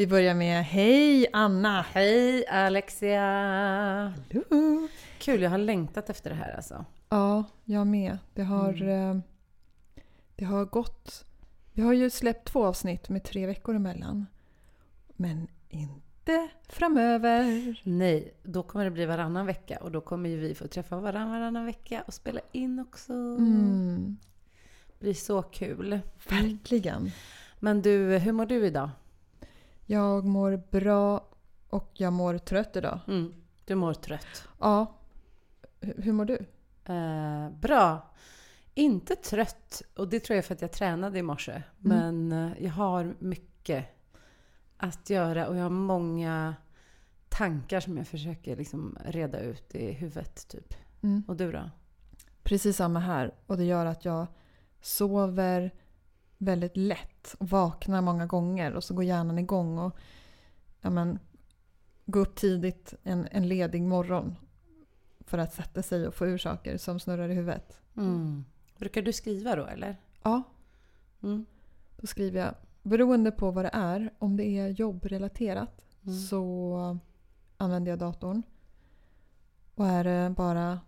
Vi börjar med hej Anna. Hej Alexia. Hallå. Kul, jag har längtat efter det här alltså. Ja, jag med. Det har gått. Vi har ju släppt 2 avsnitt med 3 veckor emellan. Men inte framöver. Nej, då kommer det bli varannan vecka. Och då kommer ju vi få träffa varannan vecka och spela in också. Mm. Det blir så kul. Verkligen. Men du, hur mår du idag? Jag mår bra och jag mår trött idag. Mm, du mår trött. Ja. Hur mår du? Bra. Inte trött. Och det tror jag för att jag tränade i morse. Men jag har mycket att göra. Och jag har många tankar som jag försöker liksom reda ut i huvudet typ. Mm. Och du då? Precis samma här. Och det gör att jag sover väldigt lätt och vaknar många gånger och så går hjärnan igång och ja, men, går upp tidigt en ledig morgon för att sätta sig och få ur saker som snurrar i huvudet. Mm. Brukar du skriva då eller? Ja. Mm. Då skriver jag, beroende på vad det är, om det är jobbrelaterat så använder jag datorn. Och är det bara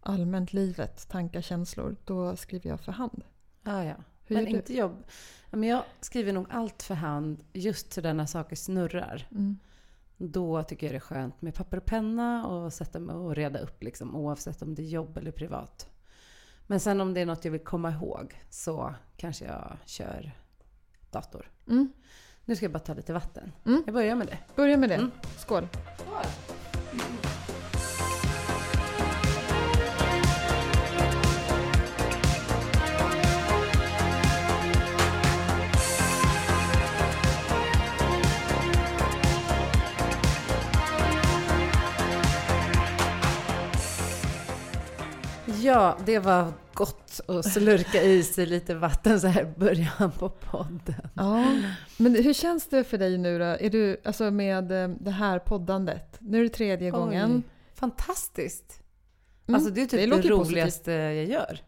allmänt livet, tankar, känslor, då skriver jag för hand. Ah, ja. Men inte jobb. Men jag skriver nog allt för hand just så när saker snurrar. Mm. Då tycker jag det är skönt med papper och penna och sätta mig och reda upp liksom, oavsett om det är jobb eller privat. Men sen om det är något jag vill komma ihåg så kanske jag kör dator. Mm. Nu ska jag bara ta lite vatten. Mm. Jag börjar med det. Börja med det. Mm. Skål. Skål. Ja, det var gott att slurka i sig lite vatten så här i början på podden. Ja, men hur känns det för dig nu då? Är du, alltså med det här poddandet? Nu är det 3:e gången. Fantastiskt. Mm, alltså det är typ det roligaste jag gör.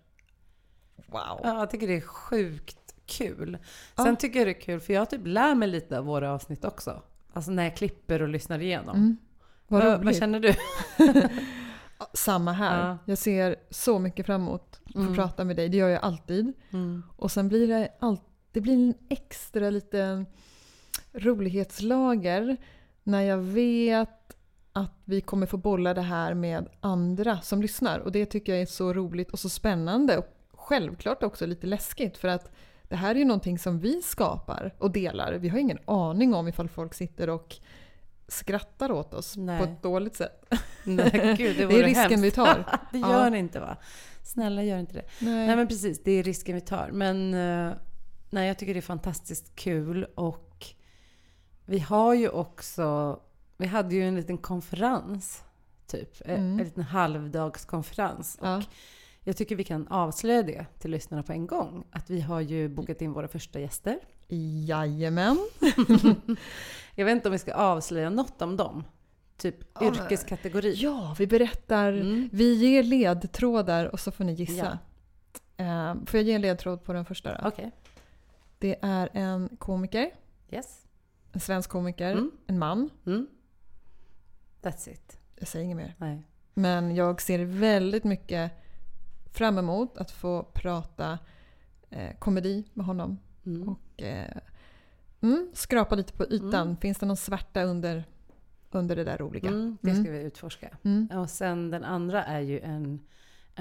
Wow. Ja, jag tycker det är sjukt kul. Sen tycker jag det är kul för jag typ lär mig lite av våra avsnitt också. Alltså när jag klipper och lyssnar igenom. Mm. Vad känner du? Samma här. Ja. Jag ser så mycket fram emot att prata med dig. Det gör jag alltid. Mm. Och sen blir det, det blir en extra liten rolighetslager när jag vet att vi kommer få bolla det här med andra som lyssnar. Och det tycker jag är så roligt och så spännande. Och självklart också lite läskigt för att det här är ju någonting som vi skapar och delar. Vi har ingen aning om ifall folk sitter och skrattar åt oss. Nej. På ett dåligt sätt. Nej, gud, det är risken hemskt. Vi tar. Det gör ni inte va? Snälla gör inte det. Nej men precis, det är risken vi tar. Men nej, jag tycker det är fantastiskt kul och vi har ju också, vi hade ju en liten konferens typ, en liten halvdagskonferens och jag tycker vi kan avslöja det till lyssnarna på en gång att vi har ju bokat in våra första gäster. Jajamän. Jag vet inte om vi ska avslöja något om dem. Typ yrkeskategori. Ja, vi berättar. Vi ger ledtrådar och så får ni gissa. Ja. Får jag ge en ledtråd på den första då? Okej. Det är en komiker. Yes. En svensk komiker. Mm. En man. Mm. That's it. Jag säger inget mer. Nej. Men jag ser väldigt mycket fram emot att få prata komedi med honom. Mm. Och skrapa lite på ytan. Finns det någon svarta under det där roliga? Det ska vi utforska. Och sen den andra är ju en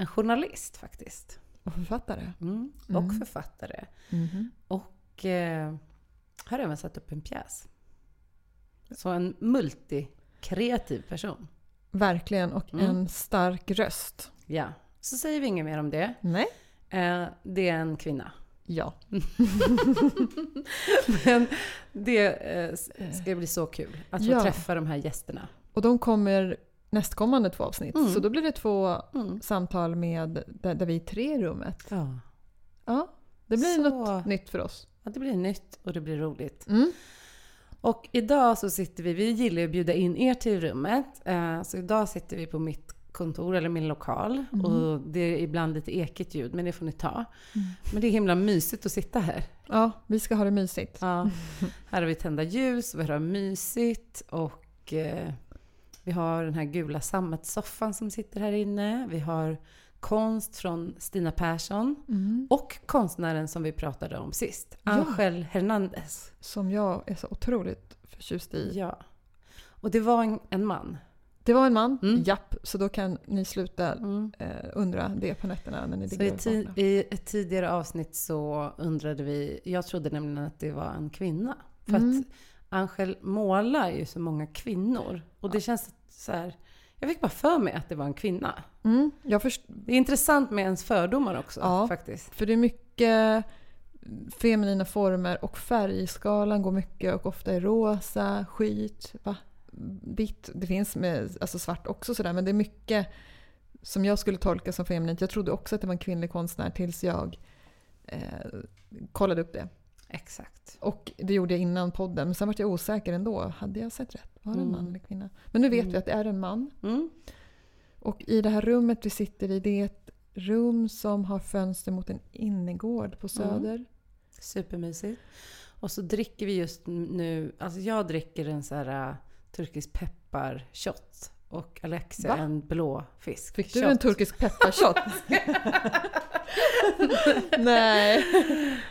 journalist faktiskt. Och författare. Och har även satt upp en pjäs. Så en multikreativ person. Verkligen, och en stark röst. Ja, så säger vi inget mer om det. Nej. Det är en kvinna. Ja. Men det ska bli så kul att få träffa de här gästerna. Och de kommer nästkommande 2 avsnitt. Så då blir det 2 samtal med där vi är 3 i rummet. Ja. Ja, det blir så, något nytt för oss. Ja, det blir nytt och det blir roligt. Mm. Och idag så sitter vi gillar att bjuda in er till rummet. Så idag sitter vi på mitt kontor eller min lokal. Mm. Och det är ibland lite ekigt ljud, men det får ni ta. Mm. Men det är himla mysigt att sitta här. Ja, vi ska ha det mysigt. Ja. Här har vi tända ljus, vi har mysigt och vi har den här gula sammetssoffan som sitter här inne. Vi har konst från Stina Persson och konstnären som vi pratade om sist, Angel Hernandez. Som jag är så otroligt förtjust i. Ja. Och det var en man. Det var en man, japp. Så då kan ni sluta undra det på nätterna. När ni så i ett tidigare avsnitt så undrade vi, jag trodde nämligen att det var en kvinna. För att Angel målar ju så många kvinnor. Och det känns så här, jag fick bara för mig att det var en kvinna. Mm. Det är intressant med ens fördomar också faktiskt. För det är mycket feminina former och färgskalan går mycket och ofta är rosa, skit, vitt. Det finns med, alltså svart också sådär, men det är mycket som jag skulle tolka som feminint. Jag trodde också att det var en kvinnlig konstnär tills jag kollade upp det. Exakt. Och det gjorde jag innan podden, men sen var jag osäker ändå. Hade jag sett rätt? Var det en man eller kvinna? Men nu vet vi att det är en man. Mm. Och i det här rummet vi sitter i, det är ett rum som har fönster mot en innergård på Söder. Mm. Supermysigt. Och så dricker vi just nu, alltså jag dricker en så här turkisk pepparshot och Alexia en blå fisk. Fick du en turkisk pepparshot? Nej.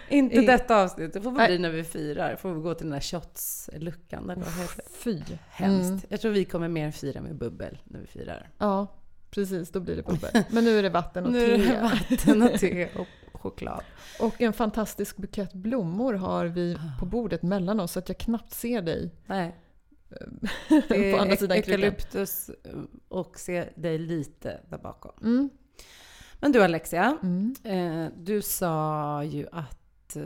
Inte detta avsnitt. Det får bli när vi firar. Får vi gå till den här shotsluckan eller vad heter det? Fy. Hemskt. Mm. Jag tror vi kommer mer fira med bubbel när vi firar. Ja, precis. Då blir det bubbel. Men nu är det vatten och te. Nu är det vatten och te och choklad. Och en fantastisk bukett blommor har vi på bordet mellan oss så att jag knappt ser dig. Nej. På andra sidan eukalyptus och se dig lite där bakom. Mm. Men du Alexia, du sa ju att,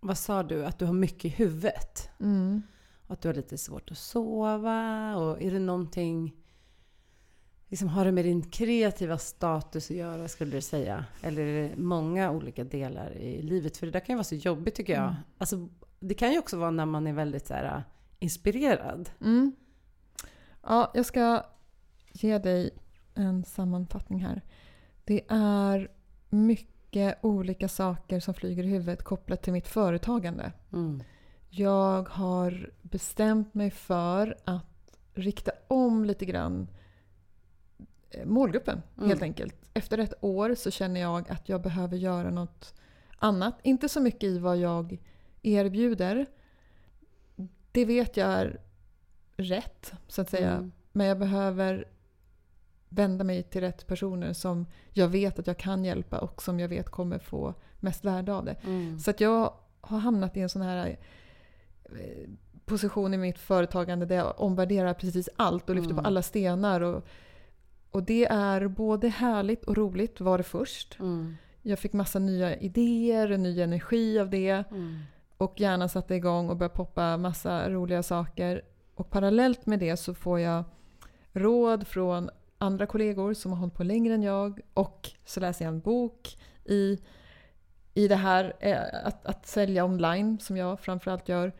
vad sa du? Att du har mycket i huvudet. Mm. Att du har lite svårt att sova. Och är det någonting, liksom, har det med din kreativa status att göra skulle du säga? Eller är det många olika delar i livet? För det där kan ju vara så jobbigt tycker jag. Alltså, det kan ju också vara när man är väldigt så här, inspirerad. Mm. Ja, jag ska ge dig en sammanfattning här. Det är mycket olika saker som flyger i huvudet kopplat till mitt företagande. Mm. Jag har bestämt mig för att rikta om lite grann målgruppen helt enkelt. Efter ett år så känner jag att jag behöver göra något annat. Inte så mycket i vad jag erbjuder. Det vet jag är rätt så att säga. Mm. Men jag behöver vända mig till rätt personer som jag vet att jag kan hjälpa och som jag vet kommer få mest värde av det. Mm. Så att jag har hamnat i en sån här position i mitt företagande där jag omvärderar precis allt och lyfter på alla stenar. Och det är både härligt och roligt var det först. Mm. Jag fick massa nya idéer och ny energi av det. Mm. Och gärna satte igång och började poppa massa roliga saker. Och parallellt med det så får jag råd från andra kollegor som har hållit på längre än jag. Och så läser jag en bok i det här att sälja online som jag framförallt gör.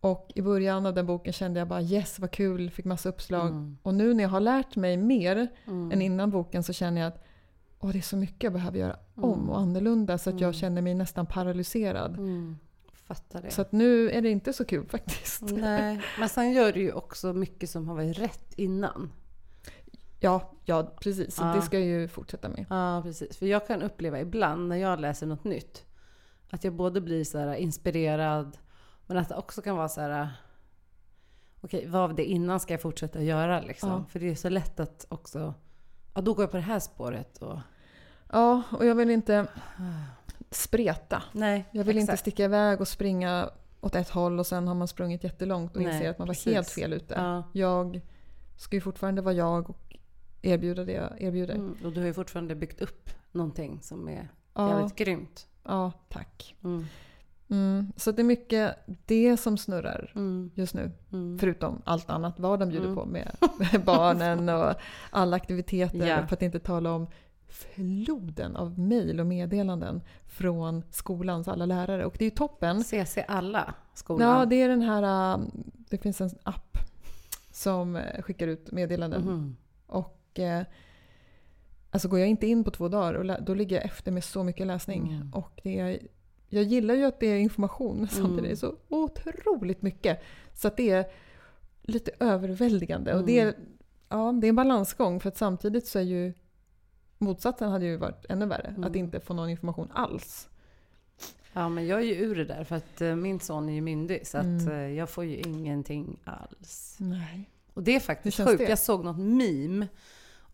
Och i början av den boken kände jag bara yes vad kul, fick massa uppslag. Mm. Och nu när jag har lärt mig mer än innan boken så känner jag att det är så mycket jag behöver göra om och annorlunda så att jag känner mig nästan paralyserad. Mm. Fattar det. Så att nu är det inte så kul faktiskt. Nej, men sen gör du ju också mycket som har varit rätt innan. Ja, precis. Så det ska jag ju fortsätta med. Ja, precis. För jag kan uppleva ibland när jag läser något nytt att jag både blir så här inspirerad men att det också kan vara så här okej, vad av det innan ska jag fortsätta göra liksom? Ja. För det är så lätt att också då går jag på det här spåret och och jag vill inte spreta. Nej, jag vill inte sticka iväg och springa åt ett håll och sen har man sprungit jättelångt och inser att man var helt fel ute. Ja. Jag ska ju fortfarande vara jag och erbjuda det jag erbjuder. Och du har ju fortfarande byggt upp någonting som är jävligt grymt. Ja, tack. Så det är mycket det som snurrar just nu. Förutom allt annat vad de bjuder på med barnen och alla aktiviteter. Yeah. För att inte tala om floden av mejl och meddelanden från skolans alla lärare. Och det är ju toppen. CC alla skolan. Ja, det är den här det finns en app som skickar ut meddelanden. Och Och alltså går jag inte in på 2 dagar och då ligger jag efter med så mycket läsning. Mm. Och det är, jag gillar ju att det är information samtidigt. Mm. Så otroligt mycket. Så att det är lite överväldigande. Mm. Och det är en balansgång, för att samtidigt så är ju motsatsen hade ju varit ännu värre. Mm. Att inte få någon information alls. Ja, men jag är ju ur det där för att min son är ju myndig, så att jag får ju ingenting alls. Nej. Och det är faktiskt sjukt. Det? Jag såg något meme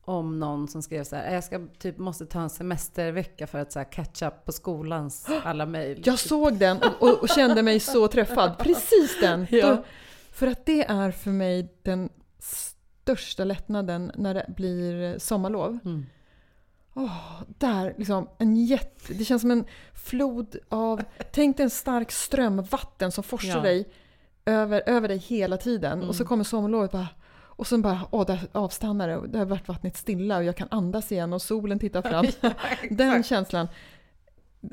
om någon som skrev så här: jag ska typ måste ta en semestervecka för att så här catch up på skolans alla mejl. Jag såg den och kände mig så träffad. Precis den. Ja. Då, för att det är för mig den största lättnaden när det blir sommarlov. Mm. Där liksom det känns som en flod av, tänk dig en stark ström vatten som forsar dig över dig hela tiden. Mm. Och så kommer sommarlovet och sen bara, där avstannar det och där vart vattnet stilla och jag kan andas igen och solen tittar fram. Ja, den känslan,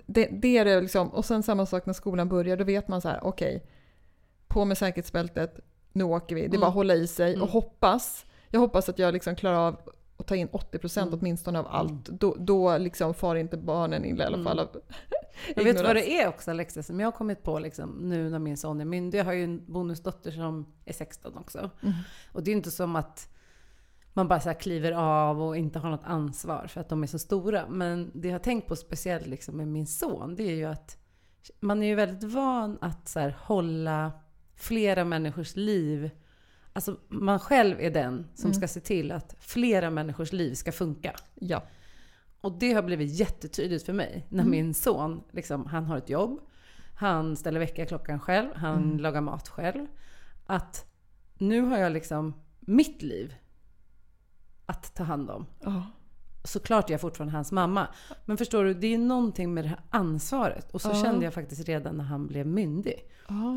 det är det liksom. Och sen samma sak när skolan börjar, då vet man så här: okej, på med säkerhetsbältet, nu åker vi. Det är bara att hålla i sig och hoppas. Jag hoppas att jag liksom klarar av och ta in 80% åtminstone av allt. Då liksom far inte barnen in i alla fall. Jag vet vad det är också, Alexis, som jag har kommit på liksom, nu när min son är myndig. Jag har ju en bonusdotter som är 16 också. Mm. Och det är inte som att man bara så här kliver av och inte har något ansvar för att de är så stora. Men det jag har tänkt på speciellt liksom med min son, det är ju att man är ju väldigt van att så här hålla flera människors liv. Alltså man själv är den som ska se till att flera människors liv ska funka. Ja. Och det har blivit jättetydligt för mig när min son, liksom, han har ett jobb, han ställer väckarklockan själv, han lagar mat själv. Att nu har jag liksom mitt liv att ta hand om. Såklart jag fortfarande hans mamma. Men förstår du, det är ju någonting med det här ansvaret. Och så kände jag faktiskt redan när han blev myndig.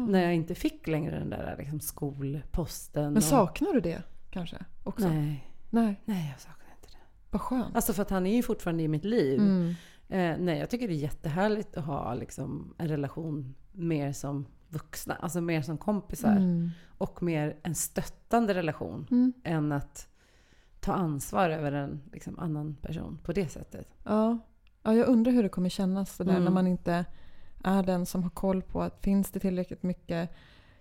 När jag inte fick längre den där liksom skolposten. Men saknar du det kanske också? Nej, jag saknar inte det. Vad skönt. Alltså för att han är ju fortfarande i mitt liv. Nej, jag tycker det är jättehärligt att ha liksom en relation mer som vuxna. Alltså mer som kompisar. Och mer en stöttande relation än att ta ansvar över en liksom annan person på det sättet. Ja, jag undrar hur det kommer kännas det där när man inte är den som har koll på att finns det tillräckligt mycket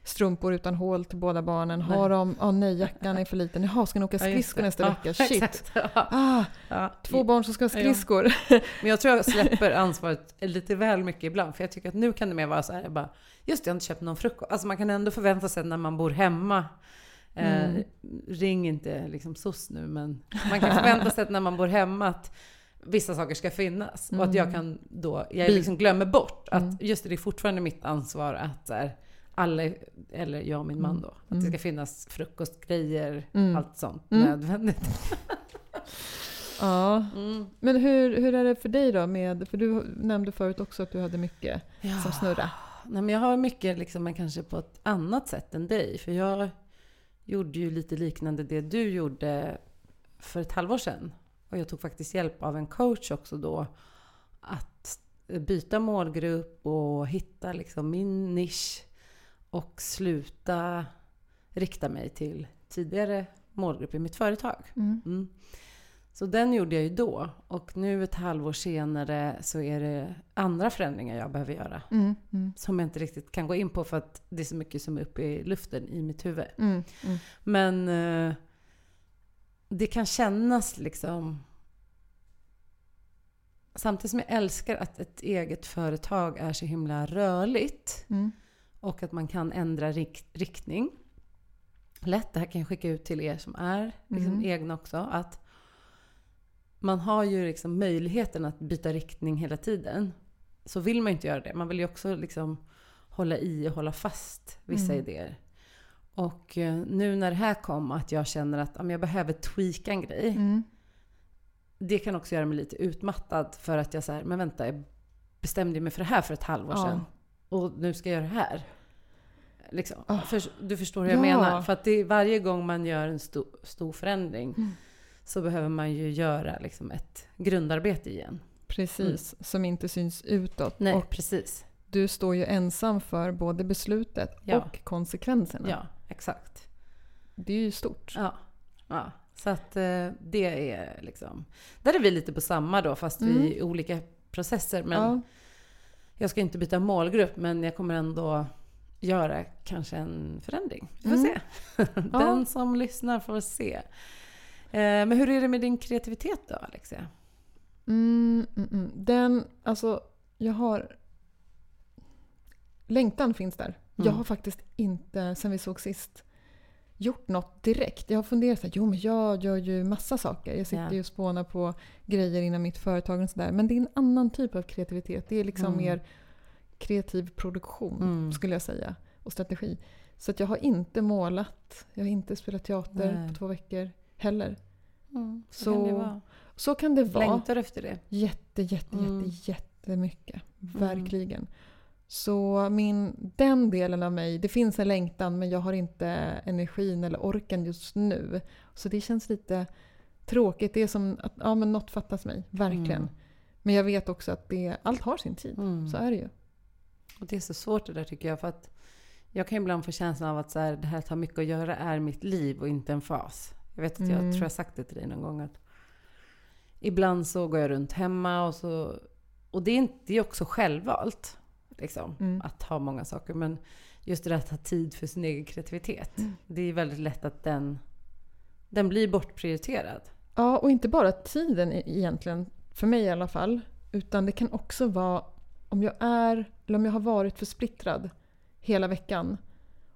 strumpor utan hål till båda barnen. Nej. Har de, jackan är för liten. Ska ni åka skridskor nästa vecka? Shit. Två barn som ska ha skridskor. Ja. Men jag tror jag släpper ansvaret lite väl mycket ibland, för jag tycker att nu kan det mer vara så här, jag bara, jag har inte köpt någon frukost. Alltså man kan ändå förvänta sig när man bor hemma. Ring inte liksom SOS nu, men man kan förvänta sig att när man bor hemma att vissa saker ska finnas och att jag kan då, jag liksom glömmer bort att just det är fortfarande mitt ansvar att där, alla, eller jag och min man då, att det ska finnas frukostgrejer, allt sånt nödvändigt. Men hur är det för dig då med, för du nämnde förut också att du hade mycket som snurra. Nej, men jag har mycket liksom, men kanske på ett annat sätt än dig, för jag gjorde ju lite liknande det du gjorde för ett halvår sedan. Och jag tog faktiskt hjälp av en coach också då. Att byta målgrupp och hitta liksom min nisch. Och sluta rikta mig till tidigare målgrupp i mitt företag. Så den gjorde jag ju då. Och nu ett halvår senare så är det andra förändringar jag behöver göra. Som jag inte riktigt kan gå in på för att det är så mycket som är uppe i luften i mitt huvud. Men det kan kännas liksom... Samtidigt som jag älskar att ett eget företag är så himla rörligt. Och att man kan ändra riktning. Lätt, det här kan jag skicka ut till er som är liksom egna också. Att man har ju liksom möjligheten att byta riktning hela tiden. Så vill man inte göra det. Man vill ju också liksom hålla i och hålla fast vissa idéer. Och nu när det här kom att jag känner att jag behöver tweaka en grej. Det kan också göra mig lite utmattad för att jag så här, men vänta, jag bestämde mig för det här för ett halvår sedan. Och nu ska jag göra det här. Liksom. Du förstår hur jag menar. För att det är varje gång man gör en stor förändring så behöver man ju göra liksom ett grundarbete igen. Precis, som inte syns utåt. Nej, och precis. Du står ju ensam för både beslutet och konsekvenserna. Ja, exakt. Det är ju stort. Ja. Så att det är liksom... Där är vi lite på samma då, fast vi är olika processer. Men jag ska inte byta målgrupp, men jag kommer ändå göra kanske en förändring. Vi får se. Den som lyssnar får se. Men hur är det med din kreativitet då, Alexia? Den, alltså, jag har... Längtan finns där. Jag har faktiskt inte, sen vi såg sist, gjort något direkt. Jag har funderat så här, jo men jag gör ju massa saker. Jag sitter ju och spånar på grejer inom mitt företag och sådär. Men det är en annan typ av kreativitet. Det är liksom mer kreativ produktion skulle jag säga. Och strategi. Så att jag har inte målat. Jag har inte spelat teater på 2 veckor heller. Så kan det vara. Längtar efter det. Jättemycket. Verkligen. Så den delen av mig, det finns en längtan men jag har inte energin eller orken just nu. Så det känns lite tråkigt. Det är som att men något fattas mig, verkligen. Men jag vet också att allt har sin tid, så är det ju. Och det är så svårt det där tycker jag, för att jag kan ibland få känslan av att så här, det här tar mycket att göra är mitt liv och inte en fas. Jag vet att jag tror jag sagt det till dig någon gång att ibland så går jag runt hemma och så, och det är också självvalt. Liksom, att ha många saker, men just det där att ha tid för sin egen kreativitet, det är väldigt lätt att den blir bortprioriterad. Ja, och inte bara tiden egentligen, för mig i alla fall, utan det kan också vara om jag har varit för splittrad hela veckan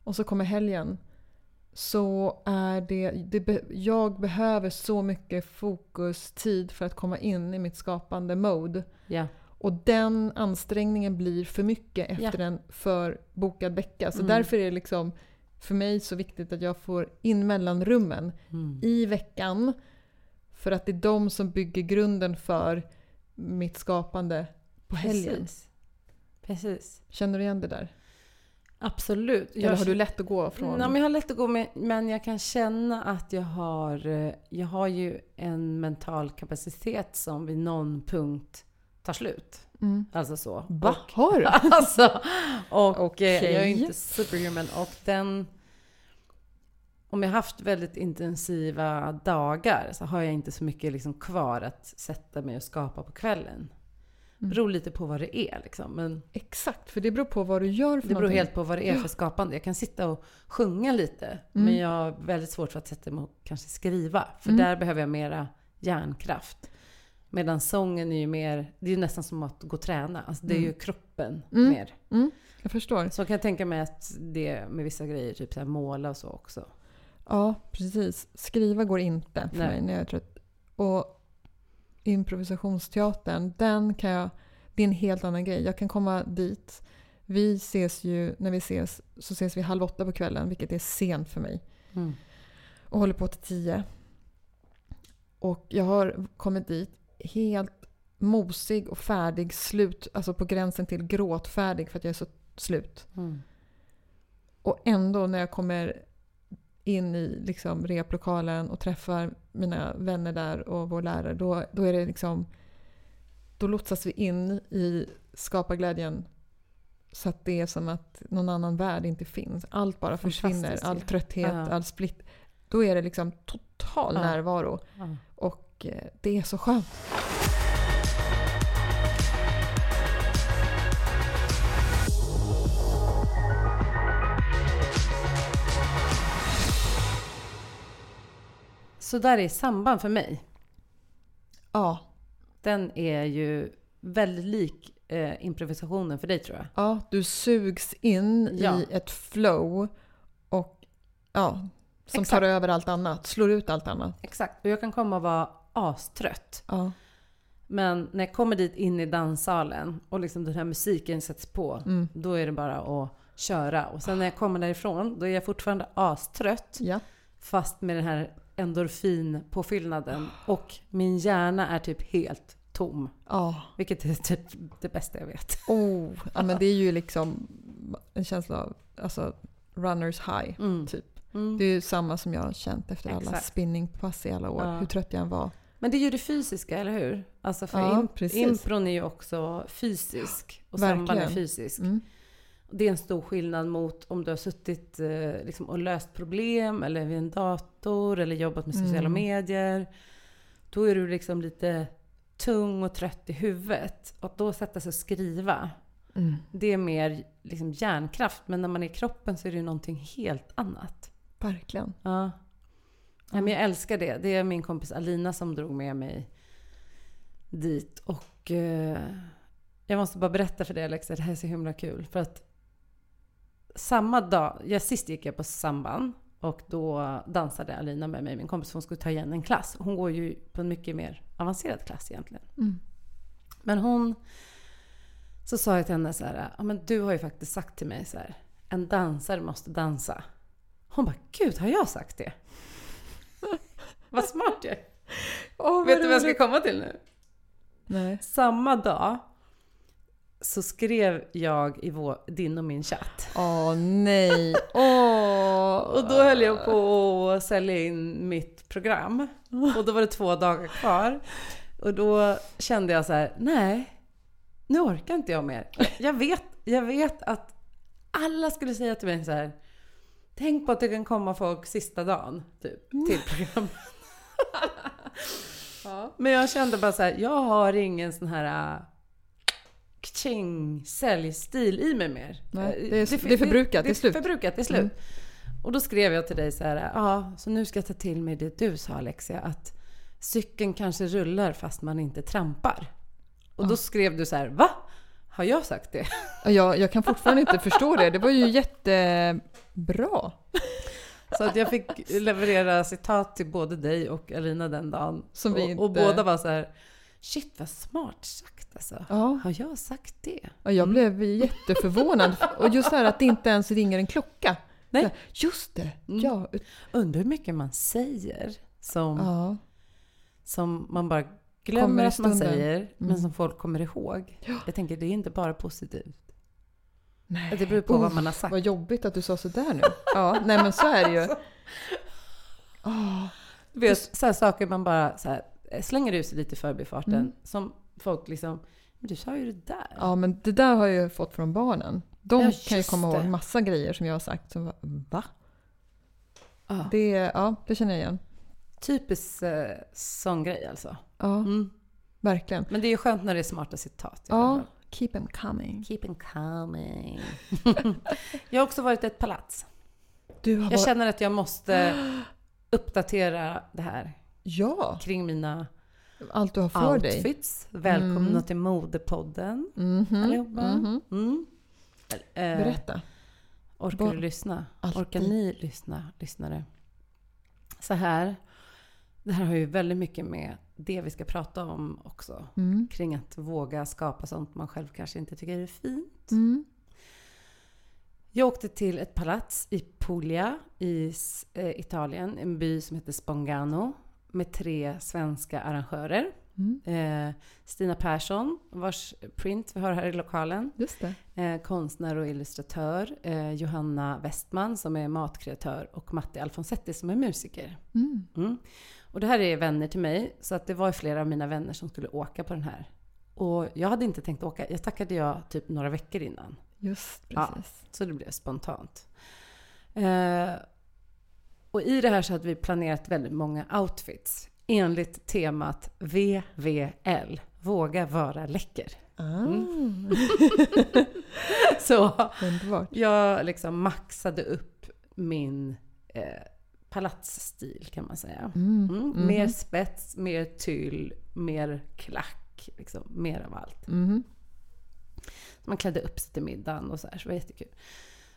och så kommer helgen, så är jag behöver så mycket fokus, tid för att komma in i mitt skapande mode. Ja. Och den ansträngningen blir för mycket efter en förbokad vecka. Så därför är det liksom för mig så viktigt att jag får in mellanrummen i veckan. För att det är de som bygger grunden för mitt skapande på helgen. Precis. Känner du igen det där? Absolut. Eller har du lätt att gå från? Nej, men jag har lätt att gå med, men jag kan känna att jag har ju en mental kapacitet som vid någon punkt tar slut. Alltså så. Vad har du? Alltså, och okay. Jag är inte superhuman. Och om jag haft väldigt intensiva dagar så har jag inte så mycket liksom kvar att sätta mig och skapa på kvällen. Beror lite på vad det är liksom. Men exakt, för det beror på vad du gör för det någonting. Beror helt på vad det är för skapande. Jag kan sitta och sjunga lite, men jag har väldigt svårt för att sätta mig och kanske skriva. För där behöver jag mera hjärnkraft. Medan sången är ju mer, det är ju nästan som att gå och träna. Alltså det är ju kroppen mer. Jag förstår. Så kan jag tänka mig att det med vissa grejer, typ så här måla och så också. Ja, precis. Skriva går inte för mig när jag är trött. Och improvisationsteatern, det är en helt annan grej. Jag kan komma dit. Vi ses ju, när vi ses så ses vi 7:30 på kvällen, vilket är sent för mig. Och håller på till 10. Och jag har kommit dit helt mosig och färdig, slut, alltså på gränsen till gråtfärdig för att jag är så slut. Och ändå när jag kommer in i liksom replokalen och träffar mina vänner där och vår lärare, då är det liksom, då lotsas vi in i skaparglädjen, så att det är som att någon annan värld inte finns. Allt bara försvinner, all trötthet, all splitt. Då är det liksom total närvaro. Och det är så skönt. Så där är samband för mig. Ja. Den är ju väldigt lik improvisationen för dig, tror jag. Ja, du sugs in i ett flow. Och som tar över allt annat, slår ut allt annat. Exakt, och jag kan komma och vara astrött. Ja. Men när jag kommer dit in i danssalen och liksom den här musiken sätts på, då är det bara att köra. Och sen när jag kommer därifrån, då är jag fortfarande astrött. Ja. Fast med den här endorfinpåfyllnaden. Och min hjärna är typ helt tom. Ja. Vilket är typ det bästa jag vet. Ja, men det är ju liksom en känsla av, alltså, runners high typ. Det är ju samma som jag har känt efter alla spinningpass i alla år, hur trött jag än var. Men det är ju det fysiska, eller hur? Alltså för impron är ju också fysisk och verkligen. Samband är fysisk. Det är en stor skillnad mot om du har suttit liksom, och löst problem eller vid en dator eller jobbat med sociala medier. Då är du liksom lite tung och trött i huvudet. Och att då sätta sig och skriva, det är mer liksom, hjärnkraft. Men när man är i kroppen så är det ju någonting helt annat. Verkligen. Ja. Ja, men jag älskar det. Det är min kompis Alina som drog med mig dit. Och jag måste bara berätta för dig, Alex, det här är så himla kul. För att samma dag, sist gick jag på samban. Och då dansade Alina med mig, min kompis, för hon skulle ta igen en klass. Hon går ju på en mycket mer avancerad klass egentligen. Mm. Men hon, så sa jag till henne så här, ja, men du har ju faktiskt sagt till mig så här, en dansare måste dansa. Hon bara, gud, har jag sagt det? Vad smart jag är. Vet du vad jag ska komma till nu? Nej. Samma dag så skrev jag i din och min chatt. Åh nej. Och då höll jag på att sälja in mitt program. Och då var det 2 dagar kvar. Och då kände jag så här, nej, nu orkar inte jag mer. Jag vet att alla skulle säga till mig så här, tänk på att det kan komma folk sista dagen typ, till programmet. Ja. Men jag kände bara så här, jag har ingen sån här säljstil i mig mer. Nej, det är förbrukat till slut. Och då skrev jag till dig så här, ja, så nu ska jag ta till mig det du sa, Alexia, att cykeln kanske rullar fast man inte trampar. Och då skrev du så här, va? Har jag sagt det? Jag kan fortfarande inte förstå det. Det var ju jättebra. Så att jag fick leverera citat till både dig och Alina den dagen. Och båda var så här, shit vad smart sagt alltså. Ja. Har jag sagt det? Och jag blev jätteförvånad. Och just det här att det inte ens ringer en klocka. Nej. Här, just det. Mm. Ja. Undrar hur mycket man säger som man bara glömmer att man säger, men som folk kommer ihåg. Ja. Jag tänker, det är inte bara positivt. Nej. Det beror på vad man har sagt. Vad jobbigt att du sa sådär nu. Ja, nej men så är det ju. Du vet, så här saker man bara så här, slänger ut sig lite i förbifarten. Som folk liksom, men du sa ju det där. Ja, men det där har jag ju fått från barnen. De kan ju komma ihåg massa grejer som jag har sagt. Som, va? Ja. Det känner jag igen. Typisk sån grej alltså. Ja, verkligen. Men det är ju skönt när det är smarta citat. Ja, keep them coming. Keep them coming. Jag har också varit i ett palats. Jag känner att jag måste uppdatera det här. Ja. Kring mina allt du har för outfits. Dig. Välkomna till modepodden. Allihopa. Berätta. Orkar du lyssna? Alltid. Orkar ni lyssna, lyssnare? Så här. Det här har ju väldigt mycket med det vi ska prata om också. Kring att våga skapa sånt man själv kanske inte tycker är fint. Jag åkte till ett palats i Puglia i Italien. En by som heter Spongano. Med 3 svenska arrangörer. Stina Persson, vars print vi har här i lokalen. Just det. Konstnär och illustratör. Johanna Westman som är matkreatör. Och Matti Alfonsetti som är musiker. Och det här är vänner till mig. Så att det var flera av mina vänner som skulle åka på den här. Och jag hade inte tänkt åka. Jag tackade jag typ några veckor innan. Just precis. Ja, så det blev spontant. Och i det här så hade vi planerat väldigt många outfits enligt temat VVL. Våga vara läcker. Så jag liksom maxade upp min palatsstil kan man säga. Mer spets, mer tyll, mer klack. Liksom, mer av allt. Man klädde upp sig till middagen och så här, så det var jättekul.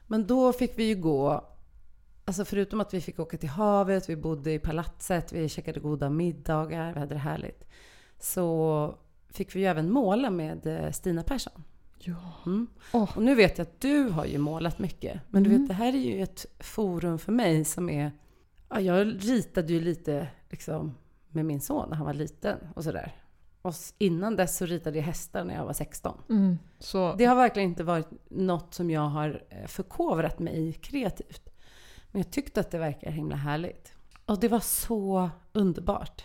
Men då fick vi ju gå. Alltså förutom att vi fick åka till havet, vi bodde i palatset, vi käkade goda middagar, vi hade det härligt. Så fick vi ju även måla med Stina Persson. Ja. Och nu vet jag att du har ju målat mycket. Men du vet, det här är ju ett forum för mig som är... Ja, jag ritade ju lite liksom, med min son när han var liten och sådär. Och innan dess så ritade jag hästar när jag var 16. Så... Det har verkligen inte varit något som jag har förkovrat mig i kreativt. Men jag tyckte att det verkar himla härligt. Och det var så underbart.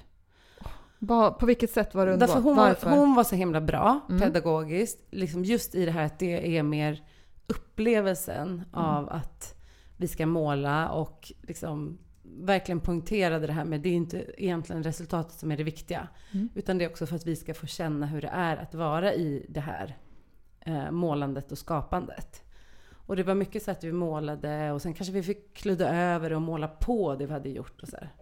På vilket sätt var det underbart? Därför hon var så himla bra pedagogiskt. Liksom just i det här att det är mer upplevelsen av att vi ska måla och liksom verkligen punkterade det här med det är inte egentligen resultatet som är det viktiga, utan det är också för att vi ska få känna hur det är att vara i det här målandet och skapandet. Och det var mycket så att vi målade och sen kanske vi fick kludda över och måla på det vi hade gjort och så här.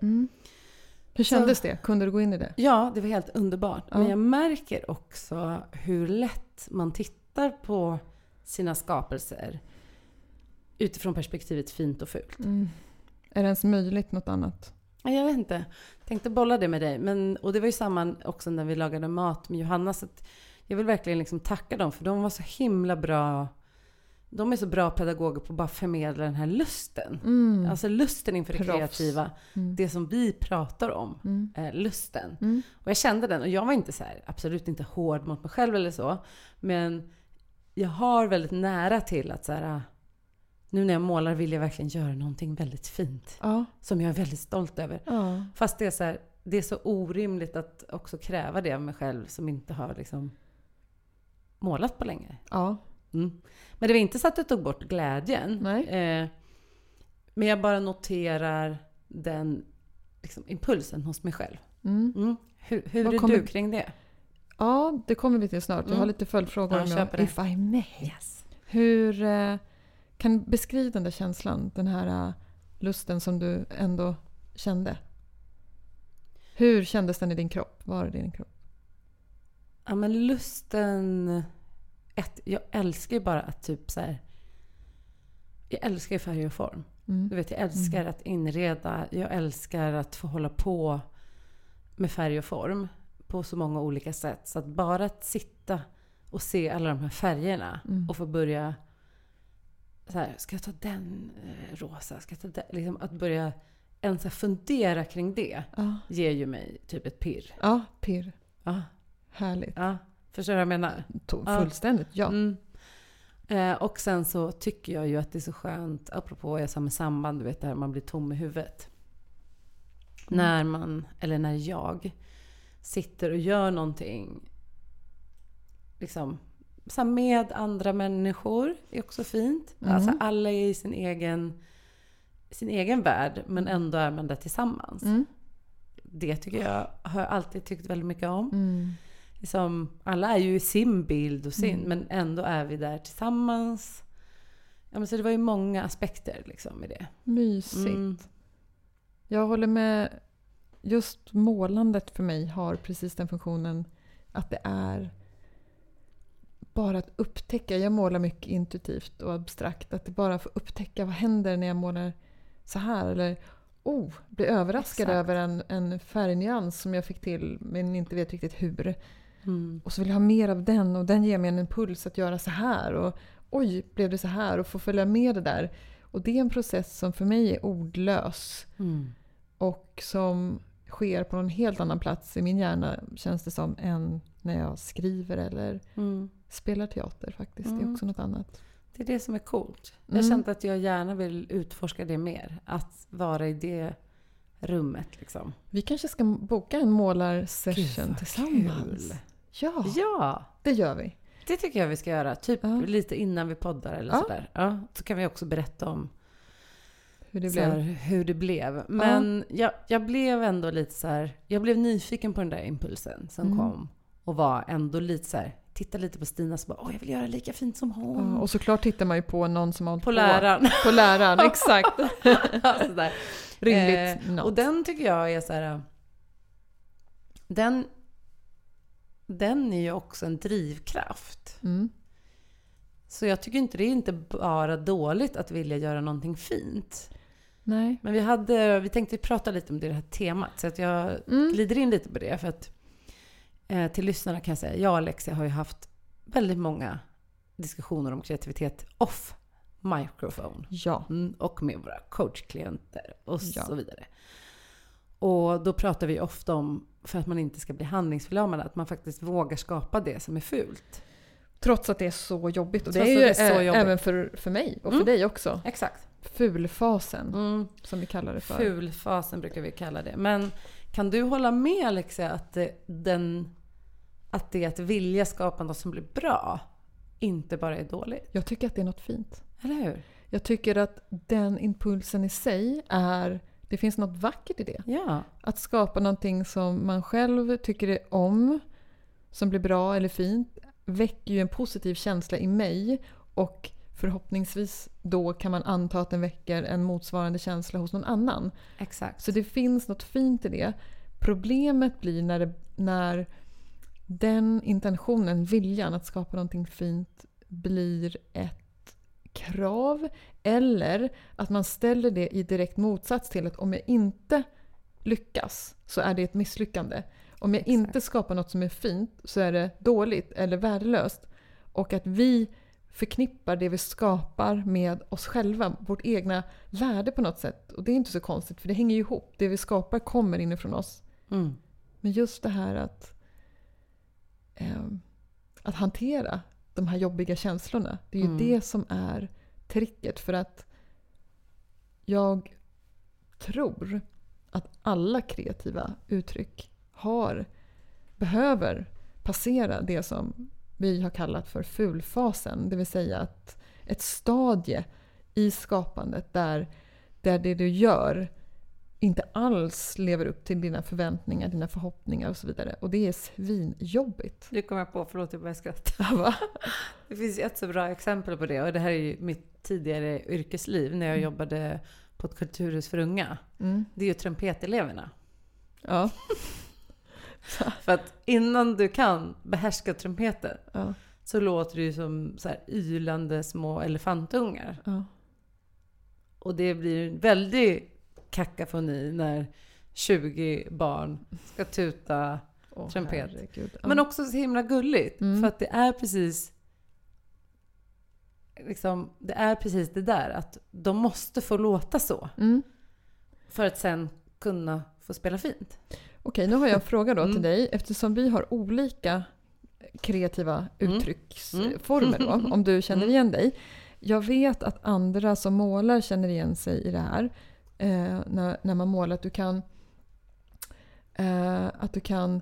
Hur kändes det? Kunde du gå in i det? Ja, det var helt underbart. Men jag märker också hur lätt man tittar på sina skapelser utifrån perspektivet fint och fult. Är det ens möjligt något annat? Jag vet inte. Tänkte bolla det med dig. Men, och det var ju samma också när vi lagade mat med Johanna. Så att jag vill verkligen liksom tacka dem. För de var så himla bra. De är så bra pedagoger på att bara förmedla den här lusten. Alltså lusten inför det kreativa. Det som vi pratar om. Lusten. Och jag kände den. Och jag var inte så här, absolut inte hård mot mig själv eller så. Men jag har väldigt nära till att så här... Nu när jag målar vill jag verkligen göra någonting väldigt fint. Som jag är väldigt stolt över. Fast det är, så här, det är så orimligt att också kräva det av mig själv som inte har liksom målat på länge. Men det var inte så att jag tog bort glädjen. Men jag bara noterar den liksom, impulsen hos mig själv. Hur är du kring det? Ja, det kommer vi till snart. Jag har lite följdfrågor. If I may. Yes. Hur... Kan beskriva den där känslan, den här lusten som du ändå kände? Hur kändes den i din kropp? Var det i din kropp? Ja, men lusten... Jag älskar ju bara att typ så här... Jag älskar färg och form. Du vet, jag älskar att inreda. Jag älskar att få hålla på med färg och form på så många olika sätt. Så att bara att sitta och se alla de här färgerna och få börja... Så här, ska jag ta den rosa? Ska jag ta den? Liksom att börja ens fundera kring det ger ju mig typ ett pirr. Ja, pirr. Ja. Härligt. Ja. Förstår du vad jag menar? Fullständigt, ja. Och sen så tycker jag ju att det är så skönt, apropå jag sa med samband, du vet där man blir tom i huvudet. När man, eller när jag sitter och gör någonting liksom så med andra människor är också fint. Alltså alla är i sin egen värld, men ändå är man där tillsammans. Det tycker jag har alltid tyckt väldigt mycket om. Liksom, alla är ju i sin bild och sin, men ändå är vi där tillsammans. Ja, men så det var ju många aspekter liksom i det. Mysigt. Jag håller med. Just målandet för mig har precis den funktionen att det är bara att upptäcka, jag målar mycket intuitivt och abstrakt, att det bara får upptäcka vad händer när jag målar så här, eller bli överraskad över en färgnyans som jag fick till men inte vet riktigt hur. Och så vill jag ha mer av den och den ger mig en impuls att göra så här och blev det så här och få följa med det där. Och det är en process som för mig är ordlös och som sker på någon helt annan plats i min hjärna, känns det som, än när jag skriver eller spelar teater faktiskt. Det är också något annat. Det är det som är coolt. Jag kände att jag gärna vill utforska det mer. Att vara i det rummet liksom. Vi kanske ska boka en målarsession tillsammans. Ja, det gör vi. Det tycker jag vi ska göra. Typ lite innan vi poddar eller sådär. Ja, så kan vi också berätta om hur det blev. Men jag blev ändå lite så här, jag blev nyfiken på den där impulsen som kom och var ändå lite så här, titta lite på Stina så bara, jag vill göra lika fint som hon. Och såklart tittar man ju på någon som har på läraren, exakt. Alltså där. Rimligt. Och den tycker jag är så här, den är ju också en drivkraft. Så jag tycker inte det är inte bara dåligt att vilja göra någonting fint. Nej. Men vi tänkte prata lite om det här temat. Så att jag glider in lite på det. För att till lyssnarna kan jag säga, jag och Alexia har ju haft väldigt många diskussioner om kreativitet off microphone. Ja. Och med våra coachklienter och så vidare. Och då pratar vi ofta om, för att man inte ska bli handlingsförlamad, att man faktiskt vågar skapa det som är fult. Trots att det är så jobbigt. Och det är ju även för mig och för dig också. Exakt. Fulfasen som vi kallar det för. Fulfasen brukar vi kalla det. Men kan du hålla med Alexia att det är att vilja skapa något som blir bra inte bara är dåligt. Jag tycker att det är något fint. Eller hur? Jag tycker att den impulsen i sig är... Det finns något vackert i det. Ja. Att skapa någonting som man själv tycker om, som blir bra eller fint, väcker ju en positiv känsla i mig. Och förhoppningsvis då kan man anta att den väcker en motsvarande känsla hos någon annan. Exakt. Så det finns något fint i det. Problemet blir när den intentionen, viljan att skapa någonting fint, blir ett krav. Eller att man ställer det i direkt motsats till att om jag inte lyckas så är det ett misslyckande. Om jag inte skapar något som är fint så är det dåligt eller värdelöst. Och att vi förknippar det vi skapar med oss själva, vårt egna värde på något sätt. Och det är inte så konstigt, för det hänger ju ihop. Det vi skapar kommer inifrån oss. Mm. Men just det här att hantera de här jobbiga känslorna, det är ju det som är tricket. För att jag tror att alla kreativa uttryck behöver passera det som vi har kallat för fulfasen. Det vill säga att ett stadie i skapandet där det du gör inte alls lever upp till dina förväntningar, dina förhoppningar och så vidare. Och det är svinjobbigt. Du kommer på, förlåt jag började skratta. Va? Det finns ett så bra exempel på det, och det här är ju mitt tidigare yrkesliv när jag jobbade på ett kulturhus för unga. Mm. Det är ju trumpeteleverna. Ja. För att innan du kan behärska trumpeten så låter det ju som så här ylande små elefantungar. Ja. Och det blir en väldigt kakafoni när 20 barn ska tuta trumpet. Ja. Men också så himla gulligt för att det är precis liksom, det är precis det där att de måste få låta så för att sen kunna få spela fint. Okej, nu har jag en fråga då till dig, eftersom vi har olika kreativa uttrycksformer då, om du känner igen dig. Jag vet att andra som målar känner igen sig i det här. När man målar, att du kan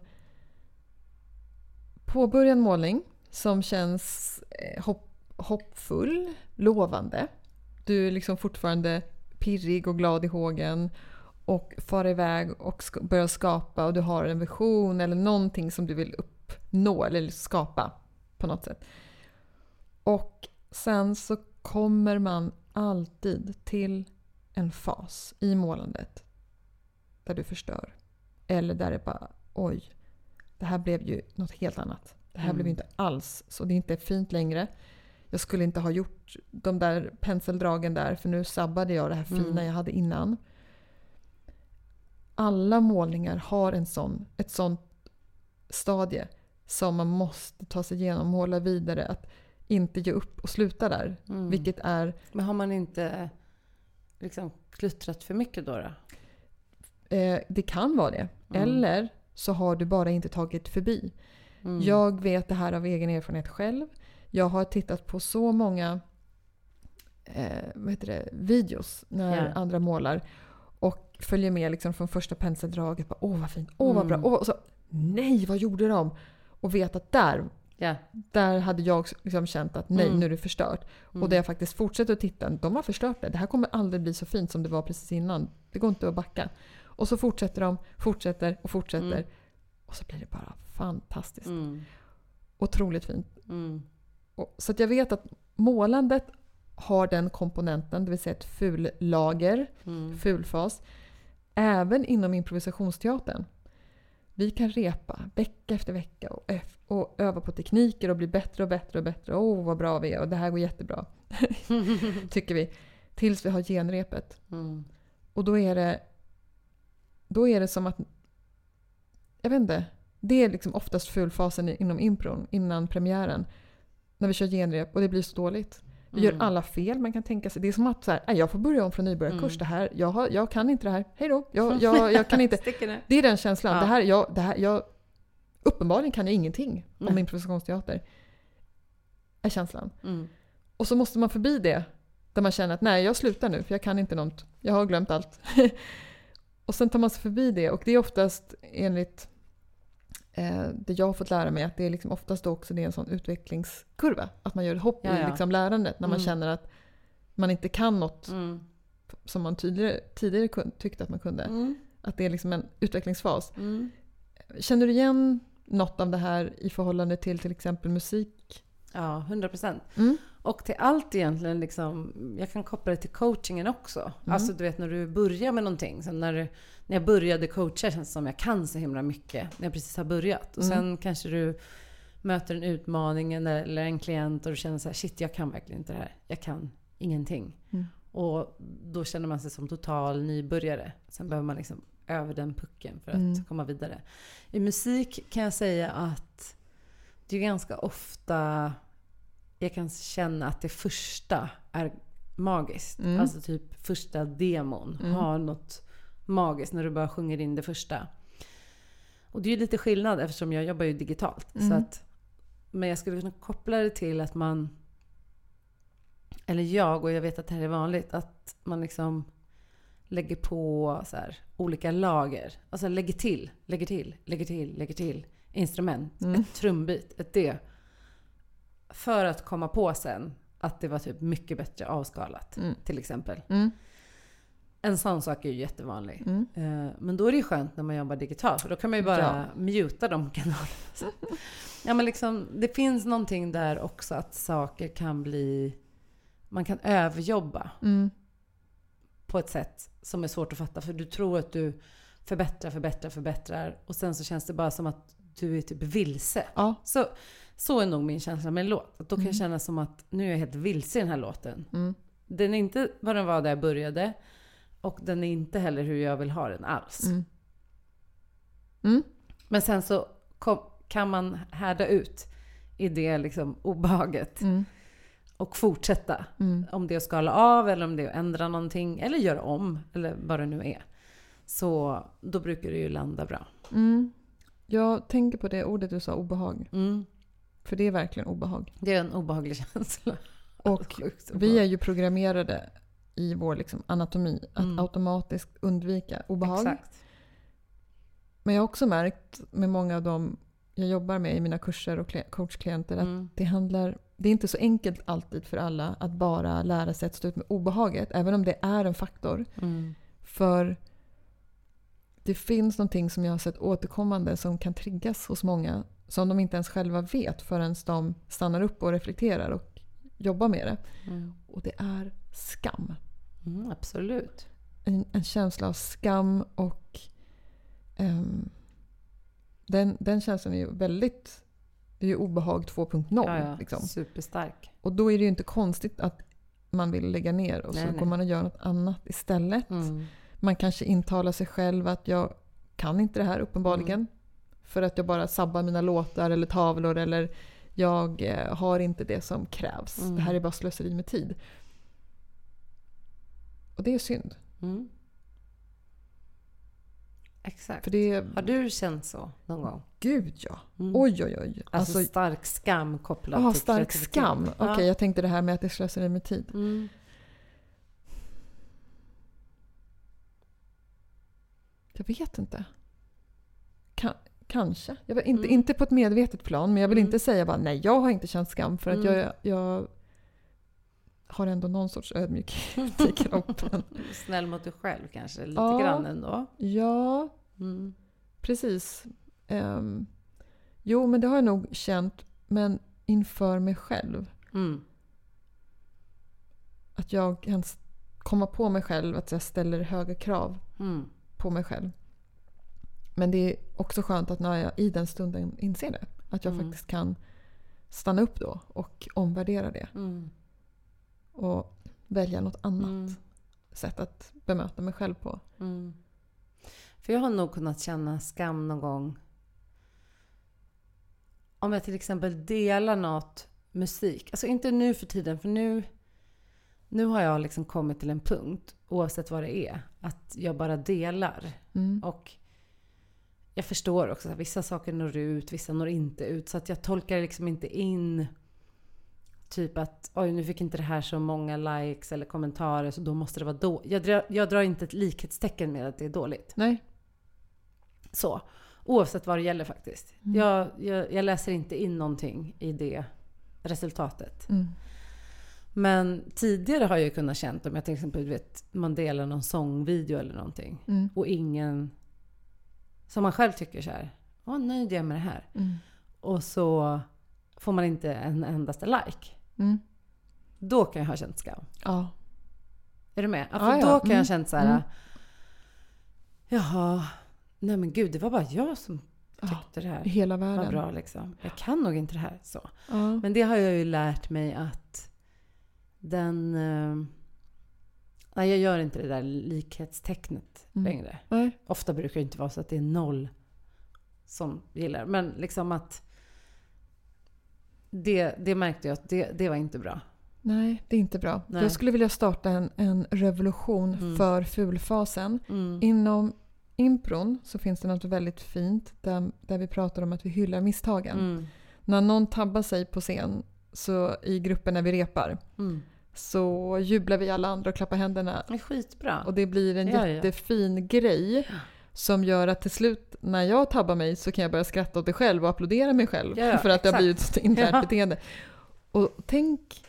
påbörja en målning som känns hoppfull, lovande. Du är liksom fortfarande pirrig och glad i hågen och far iväg och börjar skapa, och du har en vision eller någonting som du vill uppnå eller skapa på något sätt. Och sen så kommer man alltid till en fas i målandet där du förstör, eller där det bara, oj, det här blev ju något helt annat, det här blev ju inte alls så, det är inte fint längre, jag skulle inte ha gjort de där penseldragen där, för nu sabbade jag det här fina jag hade innan. Alla målningar har ett sånt stadie som man måste ta sig igenom, måla vidare, att inte ge upp och sluta där, vilket är... Men har man inte liksom kluttrat för mycket då? Det kan vara det. Eller så har du bara inte tagit förbi. Jag vet det här av egen erfarenhet själv. Jag har tittat på så många videos när andra målar och följer med liksom från första penseldraget. Åh, vad fint, åh, vad bra. Och så, nej, vad gjorde de? Och vet att där hade jag liksom känt att nej, nu är det förstört. Och där jag faktiskt fortsätter att titta, de har förstört det. Det här kommer aldrig bli så fint som det var precis innan. Det går inte att backa. Och så fortsätter de, fortsätter. Och så blir det bara fantastiskt. Otroligt fint. Så att jag vet att målandet har den komponenten, det vill säga ett fullager, fulfas, även inom improvisationsteatern. Vi kan repa vecka efter vecka och öva på tekniker och bli bättre och bättre och bättre. Åh, vad bra vi är och det här går jättebra, tycker vi. Tills vi har genrepet. Och då är det som att, jag vet inte, det är liksom oftast fulfasen inom impron innan premiären. När vi kör genrep och det blir så dåligt. Vi gör alla fel man kan tänka sig. Det är som att så här, jag får börja om från nybörjarkurs. Det här, jag kan inte det här. Hej då. Jag kan inte. Det är den känslan. Ja. Det här, uppenbarligen kan jag ingenting om improvisationsteater. Är känslan. Och så måste man förbi det. Där man känner att nej, jag slutar nu. För jag kan inte något. Jag har glömt allt. Och sen tar man sig förbi det. Och det är oftast enligt det jag har fått lära mig att det är liksom oftast också det är en sån utvecklingskurva. Att man gör ett hopp i liksom lärandet när man känner att man inte kan något som man tidigare tyckte att man kunde. Att det är liksom en utvecklingsfas. Känner du igen något av det här i förhållande till exempel musik? Ja, 100%. Och till allt egentligen, liksom, jag kan koppla det till coachingen också. Alltså du vet när du börjar med någonting. Sen när jag började coacha känns det som jag kan så himla mycket. När jag precis har börjat. Och sen kanske du möter en utmaning eller en klient och du känner så här, shit jag kan verkligen inte det här. Jag kan ingenting. Och då känner man sig som total nybörjare. Sen behöver man liksom över den pucken för att komma vidare. I musik kan jag säga att det är ganska ofta jag kan känna att det första är magiskt. Alltså typ första demon har något magiskt när du bara sjunger in det första. Och det är ju lite skillnad eftersom jag jobbar ju digitalt. Så att, men jag skulle kunna koppla det till att man, eller jag, och jag vet att det här är vanligt, att man liksom lägger på så här, olika lager. Alltså lägger till instrument. Ett trumbit, ett det. För att komma på sen att det var typ mycket bättre avskalat till exempel. En sån sak är ju jättevanlig. Men då är det ju skönt när man jobbar digitalt. För då kan man ju bara muta de kanalerna. Ja, men liksom, det finns någonting där också att saker kan bli... Man kan överjobba på ett sätt som är svårt att fatta. För du tror att du förbättrar. Och sen så känns det bara som att du är typ vilse. Ja. Så är nog min känsla med en låt. Att då kan jag känna som att nu är jag helt vilse i den här låten. Den är inte vad den var där jag började. Och den är inte heller hur jag vill ha den alls. Men sen så kan man härda ut i det liksom obehaget. Och fortsätta. Om det är att skala av eller om det är att ändra någonting. Eller göra om. Eller vad det nu är. Så då brukar det ju landa bra. Jag tänker på det ordet du sa, obehag. För det är verkligen obehag. Det är en obehaglig känsla. Och vi är ju programmerade i vår liksom anatomi att automatiskt undvika obehag. Exakt. Men jag har också märkt med många av dem jag jobbar med i mina kurser och coachklienter att det är inte så enkelt alltid för alla att bara lära sig att stå ut med obehaget, även om det är en faktor. För det finns någonting som jag har sett återkommande som kan triggas hos många som de inte ens själva vet förrän de stannar upp och reflekterar och jobbar med det. Och det är skam. Absolut. En känsla av skam och den känslan är ju väldigt, det är ju obehag 2.0. Ja, liksom. Superstark. Och då är det ju inte konstigt att man vill lägga ner och så går man och gör något annat istället. Man kanske intalar sig själv att jag kan inte det här uppenbarligen. För att jag bara sabbar mina låtar eller tavlor eller jag har inte det som krävs. Det här är bara slöseri med tid. Och det är synd. Exakt. För det... Har du känt så någon gång? Gud ja. Oj. Alltså stark skam kopplad till stark skam. Okej, jag tänkte det här med att det slöseri med tid. Jag vet inte. Kanske. Jag vet inte, inte på ett medvetet plan. Men jag vill inte säga bara nej, jag har inte känt skam. För att jag har ändå någon sorts ödmjukhet i kroppen. Snäll mot dig själv kanske. Lite grann ändå. Ja, precis. Jo, men det har jag nog känt. Men inför mig själv. Att jag kan komma på mig själv. Att jag ställer höga krav. På mig själv. Men det är också skönt att när jag i den stunden inser det, att jag faktiskt kan stanna upp då och omvärdera det. Och välja något annat sätt att bemöta mig själv på. För jag har nog kunnat känna skam någon gång om jag till exempel delar något musik. Alltså inte nu för tiden, för nu har jag liksom kommit till en punkt, oavsett vad det är, att jag bara delar. Och jag förstår också att vissa saker når ut, vissa når inte ut. Så att jag tolkar liksom inte in typ att oj, nu fick inte det här så många likes eller kommentarer så då måste det vara då. Jag drar inte ett likhetstecken med att det är dåligt. Nej. Så. Oavsett vad det gäller faktiskt. Mm. Jag läser inte in någonting i det resultatet. Mm. Men tidigare har jag kunnat känt om jag till exempel vet, man delar någon sångvideo eller någonting. Mm. Och ingen som man själv tycker så här, åh nöjd jag med det här. Mm. Och så får man inte en endaste like. Mm. Då kan jag ha känt skam. Ja. Är du med? Ja, för då kan jag känt så här, jaha, nej men gud, det var bara jag som tyckte det här. Hela världen. Var bra liksom. Jag kan nog inte det här så. Ja. Men det har jag ju lärt mig att nej, jag gör inte det där likhetstecknet längre. Nej. Ofta brukar det inte vara så att det är noll som gillar. Men liksom att det märkte jag att det var inte bra. Nej, det är inte bra. Nej. Jag skulle vilja starta en revolution för fulfasen. Mm. Inom impron så finns det något väldigt fint där vi pratar om att vi hyllar misstagen. Mm. När någon tabbar sig på scen så i gruppen när vi repar så jublar vi alla andra och klappar händerna. Det är skitbra. Och det blir en jättefin grej som gör att till slut när jag tabbar mig så kan jag börja skratta åt det själv och applådera mig själv för att jag blir ett inlärt beteende. Och tänk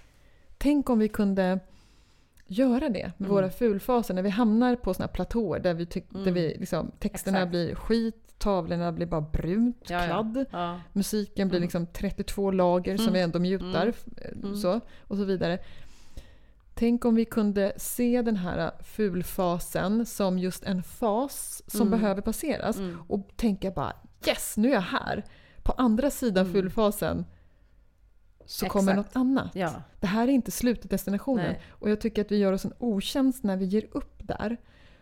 om vi kunde göra det med våra fulfaser när vi hamnar på såna här platåer där vi där vi liksom, texterna blir skit, tavlorna blir bara brunt kladd, musiken blir liksom 32 lager som vi ändå mjutar så och så vidare. Tänk om vi kunde se den här fulfasen som just en fas som behöver passeras och tänka bara yes, nu är jag här. På andra sidan fulfasen så kommer något annat. Ja. Det här är inte slutet destinationen. Nej. Och jag tycker att vi gör oss en otjänst när vi ger upp där.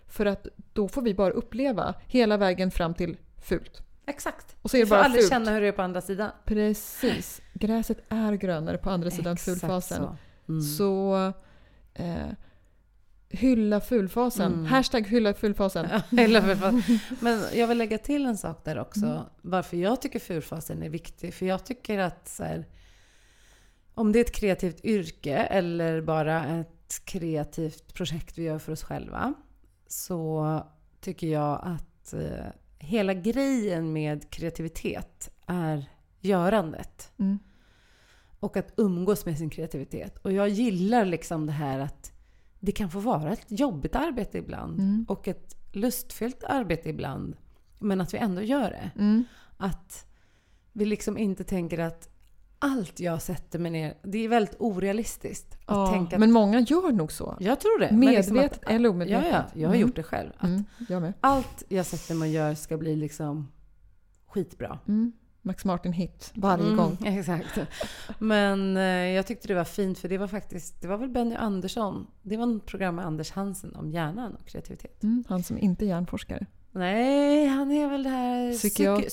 För att då får vi bara uppleva hela vägen fram till fult. Exakt. Och så är det bara fult. Vi får aldrig känna hur det är på andra sidan. Precis. Gräset är grönare på andra sidan fulfasen. Så, hylla fulfasen. Hashtag hylla fulfasen. Hylla fulfasen. Men jag vill lägga till en sak där också. Varför jag tycker fulfasen är viktig. För jag tycker att så här, om det är ett kreativt yrke eller bara ett kreativt projekt vi gör för oss själva så tycker jag att hela grejen med kreativitet är görandet. Och att umgås med sin kreativitet. Och jag gillar liksom det här att det kan få vara ett jobbigt arbete ibland och ett lustfyllt arbete ibland, men att vi ändå gör det. Att vi liksom inte tänker att allt jag sätter mig ner, det är väldigt orealistiskt att tänka att, men många gör nog så. Jag tror det. Medvetet liksom eller omedvetet. Jag har gjort det själv. Att jag med. Allt jag sätter mig och gör ska bli liksom skitbra. Max Martin hit varje gång. Exakt. Men jag tyckte det var fint för det var väl Benny Andersson. Det var ett program med Anders Hansen om hjärnan och kreativitet. Han som inte är hjärnforskare. Nej, han är väl det här psykiatriker.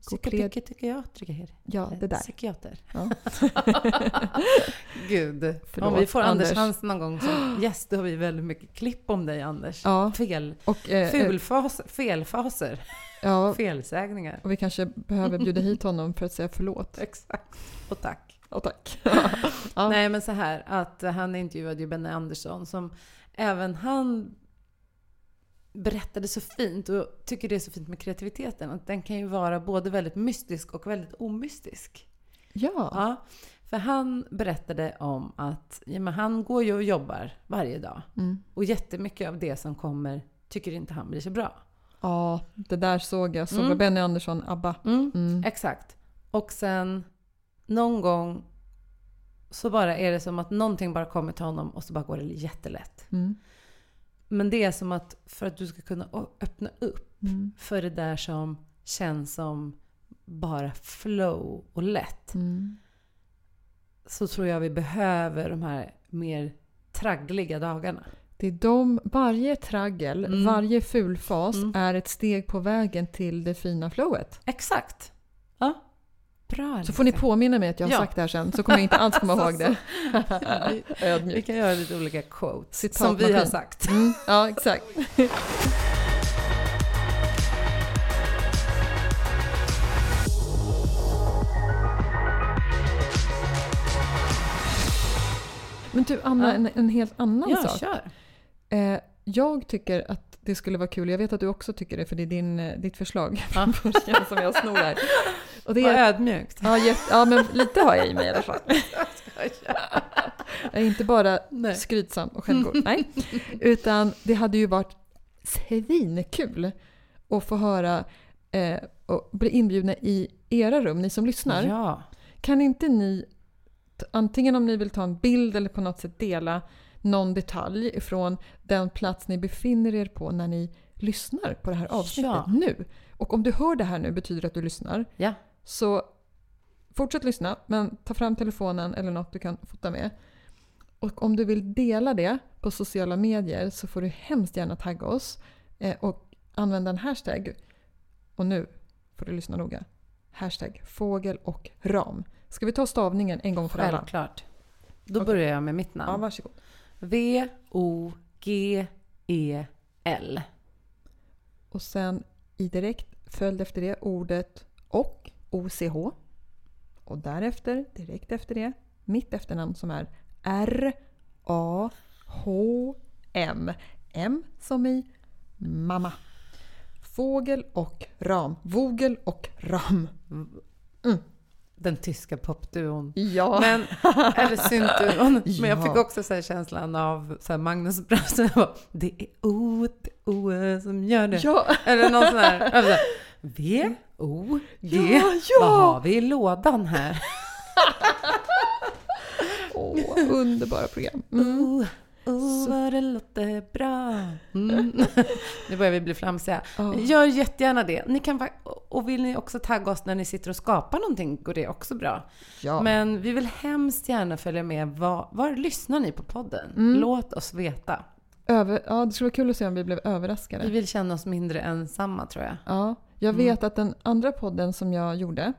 Psykiatriker. Ja, det där. Psykiater. Ja. Gud. Förlåt, om vi får Anders Hansen någon gång som gäst, då har vi väldigt mycket klipp om dig, Anders. Ja. Felfaser. Ja. Felsägningar. Och vi kanske behöver bjuda hit honom för att säga förlåt. Exakt. Och tack. Och tack. Ja. Nej, men så här, att han intervjuade ju Benny Andersson som även han berättade så fint, och tycker det är så fint med kreativiteten att den kan ju vara både väldigt mystisk och väldigt omystisk. Ja, för han berättade om att men han går ju och jobbar varje dag och jättemycket av det som kommer tycker inte han blir så bra. Ja, det där såg jag. Var Benny Andersson, Abba. Exakt. Och sen någon gång så bara är det som att någonting bara kommer till honom och så bara går det jättelätt. Men det är som att för att du ska kunna öppna upp för det där som känns som bara flow och lätt så tror jag vi behöver de här mer traggliga dagarna. Det är varje traggel, varje fulfas är ett steg på vägen till det fina flowet. Exakt. Ja. Bra, så får ni påminna mig att jag har sagt det här sen, så kommer jag inte alls komma ihåg det. Vi kan göra lite olika quotes som vi har sagt. Ja, exakt. Men du, Anna, en helt annan sak. Kör. Jag tycker att det skulle vara kul. Jag vet att du också tycker det, för det är ditt förslag som jag snor här. Och det är ödmjukt. Ja, men lite har jag i mig i alla fall. Jag är inte bara skrytsam och självgod. Nej. Utan det hade ju varit svinkul att få höra och bli inbjudna i era rum, ni som lyssnar. Ja. Kan inte ni, antingen om ni vill ta en bild eller på något sätt dela någon detalj från den plats ni befinner er på när ni lyssnar på det här avsnittet nu. Och om du hör det här nu betyder det att du lyssnar. Ja. Så fortsätt lyssna, men ta fram telefonen eller något du kan fota med. Och om du vill dela det på sociala medier så får du hemskt gärna tagga oss och använda en hashtag. Och nu får du lyssna noga. Hashtag fågel och ram. Ska vi ta stavningen en gång för alla? Självklart. Då börjar jag med mitt namn. Ja, varsågod. Vogel. Och sen i direkt följd efter det ordet och, OCH. Och därefter, direkt efter det, mitt efternamn som är R-A-H-M. M som i mamma. Fågel och ram. Vogel och ram. Mm. Den tyska popduon. Ja. Men, eller syntduon. Men jag fick också så här känslan av så här Magnus Brasse. Det är O som gör det. Ja. Eller någon sån här. Så här V-O-G. Ja. Vad har vi i lådan här? Underbara program. Mm. Vad det låter bra. Mm. Nu börjar vi bli flamsiga. Gör jättegärna det. Ni kan, och vill ni också tagga oss när ni sitter och skapar någonting, går det också bra. Ja. Men vi vill hemskt gärna följa med. Var lyssnar ni på podden? Mm. Låt oss veta. Det skulle vara kul att se om vi blev överraskade. Vi vill känna oss mindre ensamma, tror jag. Ja. Jag vet att den andra podden som jag gjorde,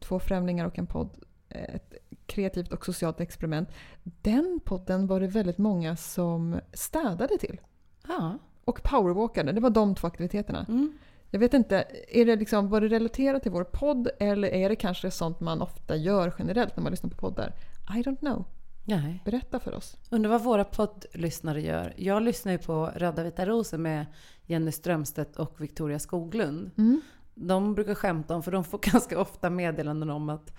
Två främlingar och en podd, ett kreativt och socialt experiment. Den podden var det väldigt många som städade till. Ja. Och powerwalkade. Det var de två aktiviteterna. Mm. Jag vet inte, var det relaterat till vår podd eller är det kanske sånt man ofta gör generellt när man lyssnar på poddar? I don't know. Nej. Berätta för oss. Undrar vad våra poddlyssnare gör. Jag lyssnar ju på Röda Vita Rose med Jenny Strömstedt och Victoria Skoglund. Mm. De brukar skämta om, för de får ganska ofta meddelanden om att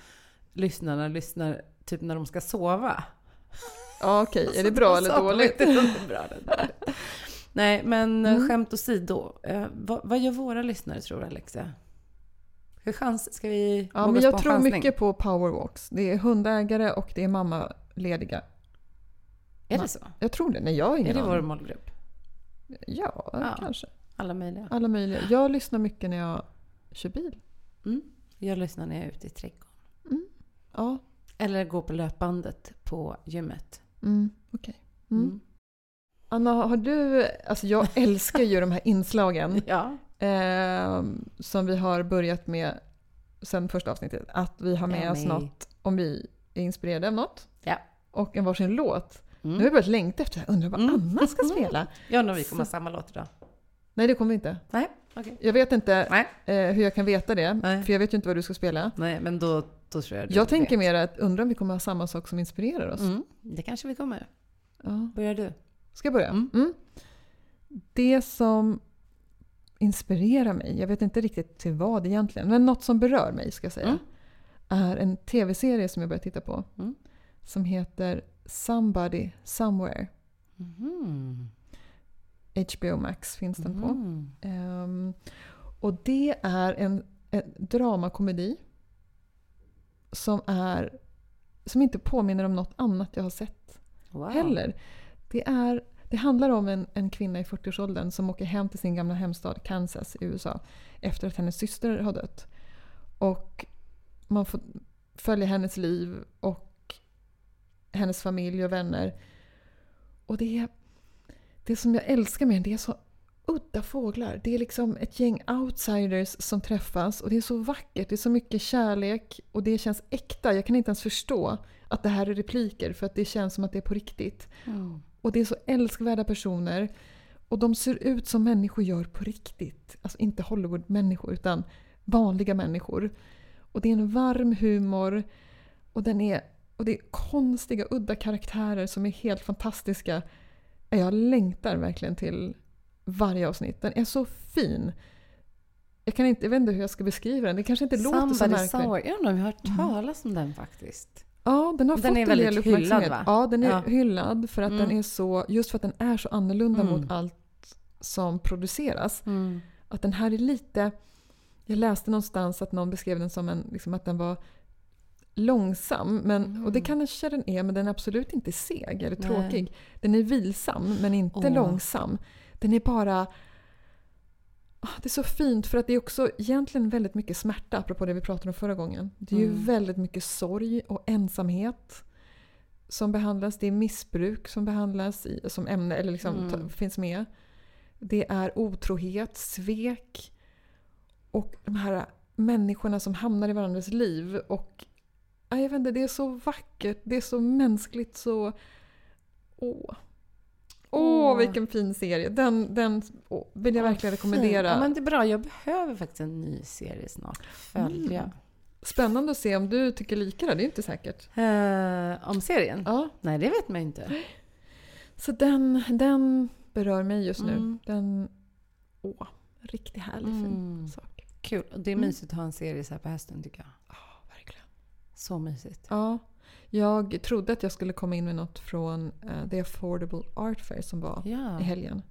lyssnarna lyssnar typ när de ska sova. Ja, okej. Är det bra eller dåligt? Nej, men skämt åsido. Vad gör våra lyssnare, tror du, Alexia? Hur chans ska vi våga men jag tror chansning? Mycket på powerwalks. Det är hundägare och det är mammalediga. Är det så? Jag tror det. Nej, jag har ingen. Är det vår målgrupp? Ja, kanske. Alla möjliga. Jag lyssnar mycket när jag kör bil. Mm. Jag lyssnar när jag är ute i trädgården. Ja. Eller gå på löpbandet på gymmet. Mm, okej. Okay. Mm. Anna, har du... Alltså jag älskar ju de här inslagen som vi har börjat med sen första avsnittet. Att vi har med oss något om vi är inspirerade av något. Ja. Och en varsin låt. Mm. Nu har vi börjat längta efter det. Undrar vad Anna ska spela. Jag undrar om vi kommer ha samma låt idag. Nej, det kommer vi inte. Nej, okej. Okay. Jag vet inte hur jag kan veta det. Nej. För jag vet ju inte vad du ska spela. Nej, men då tror jag tänker mer att undra om vi kommer ha samma sak som inspirerar oss. Mm, det kanske vi kommer. Ja. Börjar du? Ska jag börja? Mm. Det som inspirerar mig, jag vet inte riktigt till vad egentligen, men något som berör mig ska jag säga, är en tv-serie som jag började titta på som heter Somebody Somewhere. Mm. HBO Max finns den på. Och det är en dramakomedi som inte påminner om något annat jag har sett heller. Det handlar om en kvinna i 40-årsåldern som åker hem till sin gamla hemstad Kansas i USA efter att hennes syster har dött. Och man får följa hennes liv och hennes familj och vänner. Och det som jag älskar med det är så udda fåglar. Det är liksom ett gäng outsiders som träffas och det är så vackert, det är så mycket kärlek och det känns äkta. Jag kan inte ens förstå att det här är repliker för att det känns som att det är på riktigt. Mm. Och det är så älskvärda personer och de ser ut som människor gör på riktigt. Alltså inte Hollywood-människor utan vanliga människor. Och det är en varm humor och det är konstiga, udda karaktärer som är helt fantastiska. Jag längtar verkligen till varje avsnitt. Den är så fin. Jag vet inte hur jag ska beskriva den. Det kanske inte låter så märkligt. Jag har hört talas om den faktiskt. Ja, den har fått en del uppmärksamhet. Ja, den är hyllad för att den är så, just för att den är så annorlunda mot allt som produceras. Mm. Att den här är lite, jag läste någonstans att någon beskrev den som en, liksom att den var långsam, men, och det kanske den är, men den är absolut inte seg eller tråkig. Nej. Den är vilsam, men inte långsam. Den är bara, det är så fint, för att det är också egentligen väldigt mycket smärta, apropå det vi pratade om förra gången. Det är ju väldigt mycket sorg och ensamhet som behandlas. Det är missbruk som behandlas som ämne, eller liksom finns med. Det är otrohet, svek och de här människorna som hamnar i varandras liv. Och jag vet inte, det är så vackert, det är så mänskligt, så vilken fin serie. Den vill jag verkligen rekommendera. Ja, men det är bra, jag behöver faktiskt en ny serie snart. Följa. Mm. Spännande att se om du tycker lika där, det är inte säkert. Om serien? Ja. Nej, det vet man inte. Så den berör mig just nu. Den riktigt härlig fin sak. Kul, och det är mysigt att ha en serie så här på hösten, tycker jag. Ja, verkligen. Så mysigt. Ja. Jag trodde att jag skulle komma in med något från The Affordable Art Fair som var i helgen.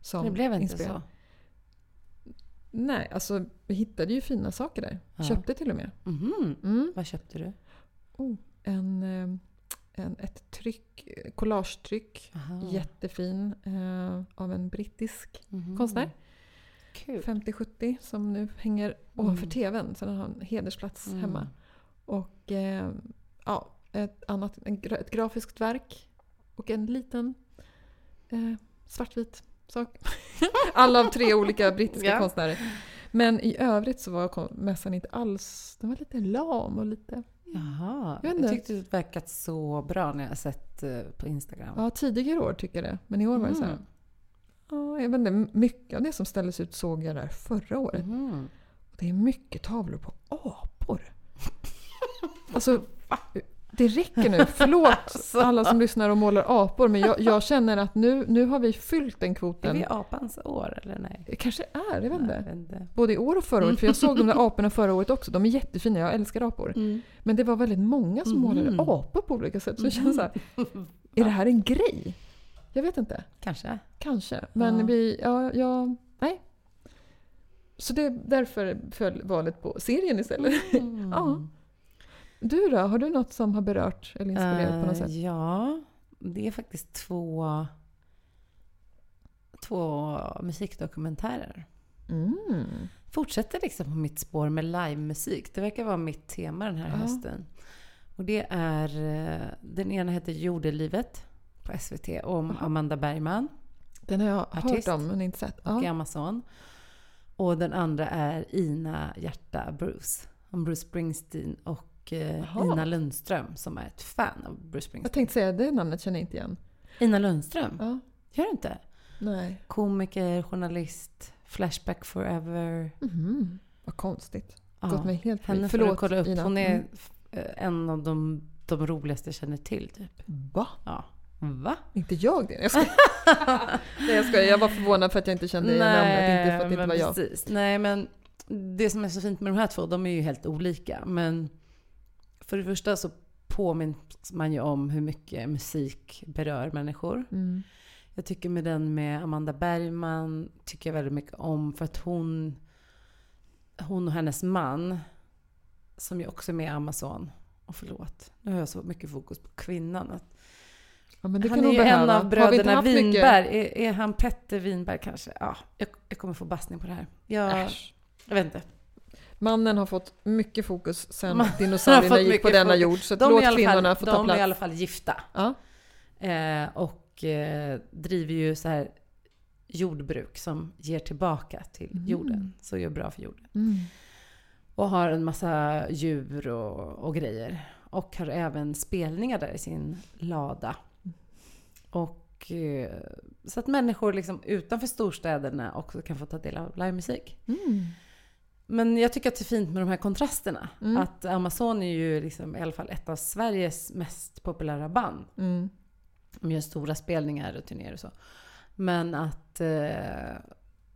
Som det blev inte inspirerad. Så? Nej, alltså vi hittade ju fina saker där. Ja. Köpte till och med. Mm-hmm. Mm. Vad köpte du? Ett tryck, collagetryck. Aha. Jättefin av en brittisk konstnär. Kul. 50-70 som nu hänger ovanför tvn. Så den har en hedersplats hemma. Och... ett grafiskt verk och en liten svartvit sak. Alla av 3 olika brittiska konstnärer. Men i övrigt så var mässan inte alls, den var lite lam och lite... Jaha, jag tyckte det verkat så bra när jag sett på Instagram. Ja, tidigare år tycker jag det, men i år var det så här. Ja, jag vet inte, mycket av det som ställdes ut såg jag där förra året. Mm. Och det är mycket tavlor på apor. Alltså, det räcker nu. Förlåt alla som lyssnar och målar apor, men jag känner att nu har vi fyllt den kvoten. Är vi apans år eller nej? Det kanske är, jag vet inte. Både i år och förra året, för jag såg de där aporna förra året också. De är jättefina, jag älskar apor. Men det var väldigt många som målade apor på olika sätt. Så det känns så här, är det här en grej? Jag vet inte. Kanske. Men nej. Så det därför föll valet på serien istället. Ja. Du då? Har du något som har berört eller inspirerat på något sätt? Ja, det är faktiskt två musikdokumentärer. Fortsätter liksom på mitt spår med livemusik. Det verkar vara mitt tema den här hösten. Och det är, den ena heter Jordelivet på SVT om Amanda Bergman. Den har jag hört om men inte sett. Och Amason. Och den andra är Ina Hjärtabrus om Bruce Springsteen och Ina Lundström som är ett fan av Bruce Springsteen. Jag tänkte säga det namnet, känner jag inte igen. Ina Lundström? Ja. Gör du inte? Nej. Komiker, journalist, Flashback Forever. Vad konstigt. Ja. Gått mig helt henne förlåt, får du kolla upp. Ina. Hon är en av de roligaste jag känner till typ. Va? Ja. Va? Inte jag det? Nej, jag skojar. Jag var förvånad för att jag inte kände namnet. Inte för att det inte var precis. Jag. Nej, men det som är så fint med de här två, de är ju helt olika. Men för det första så påminns man ju om hur mycket musik berör människor. Jag tycker med den med Amanda Bergman tycker jag väldigt mycket om för att hon och hennes man som ju också är med i Amazon. Och förlåt, nu har jag så mycket fokus på kvinnan. Att men det han kan är ju en av bröderna Winberg. Är han Petter Winberg kanske? Ja, jag kommer få bastning på det här. Jag vet inte. Mannen har fått mycket fokus sen dinosaurierna gick på denna jord. Så de låt kvinnorna få ta plats. De är i alla fall gifta. Ja. Och driver ju så här jordbruk som ger tillbaka till jorden. Så gör bra för jorden. Och har en massa djur och grejer. Och har även spelningar där i sin lada. Och så att människor liksom utanför storstäderna också kan få ta del av livemusik. Men jag tycker att det är fint med de här kontrasterna. Att Amazon är ju liksom, i alla fall ett av Sveriges mest populära band. De gör stora spelningar och turnéer och så. Men att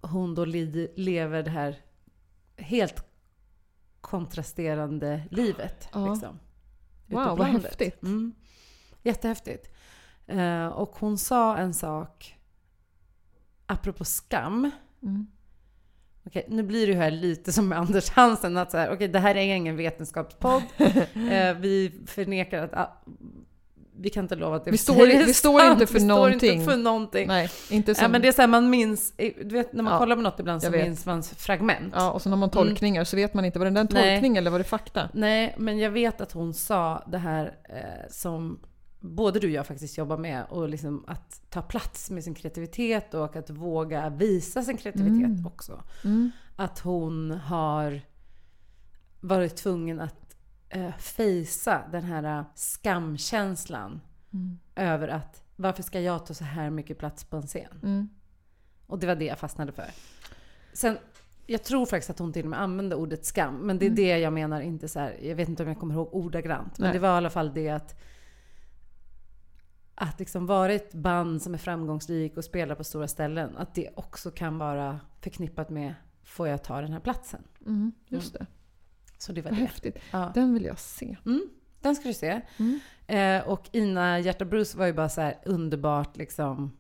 hon då lever det här helt kontrasterande livet. Ja. Liksom. Wow, vad häftigt. Mm. Jättehäftigt. Och hon sa en sak apropå skam. Mm. Okej, nu blir det här lite som Anders Hansen, att så här, okej, det här är ingen vetenskapspodd. Vi förnekar att vi kan inte lova att det vi står inte för någonting. Nej, inte som... men det är så här, man minns, du vet, när man kollar på något ibland så minns man fragment. Ja, och så när man tolkningar så vet man inte, var det en tolkning eller var det fakta? Nej, men jag vet att hon sa det här som både du och jag faktiskt jobbar med, och liksom att ta plats med sin kreativitet och att våga visa sin kreativitet också. Mm. Att hon har varit tvungen att fejsa den här skamkänslan över att varför ska jag ta så här mycket plats på en scen? Mm. Och det var det jag fastnade för. Sen, jag tror faktiskt att hon till och med använde ordet skam, men det är det jag menar, inte så här, jag vet inte om jag kommer ihåg ordagrant, men det var i alla fall det att liksom vara ett band som är framgångsrik och spelar på stora ställen, att det också kan vara förknippat med, får jag ta den här platsen? Mm, just det. Så det var det. Häftigt. Ja. Den vill jag se. Mm, den ska du se. Mm. Och Ina Hjärtabrus var ju bara så här underbart, liksom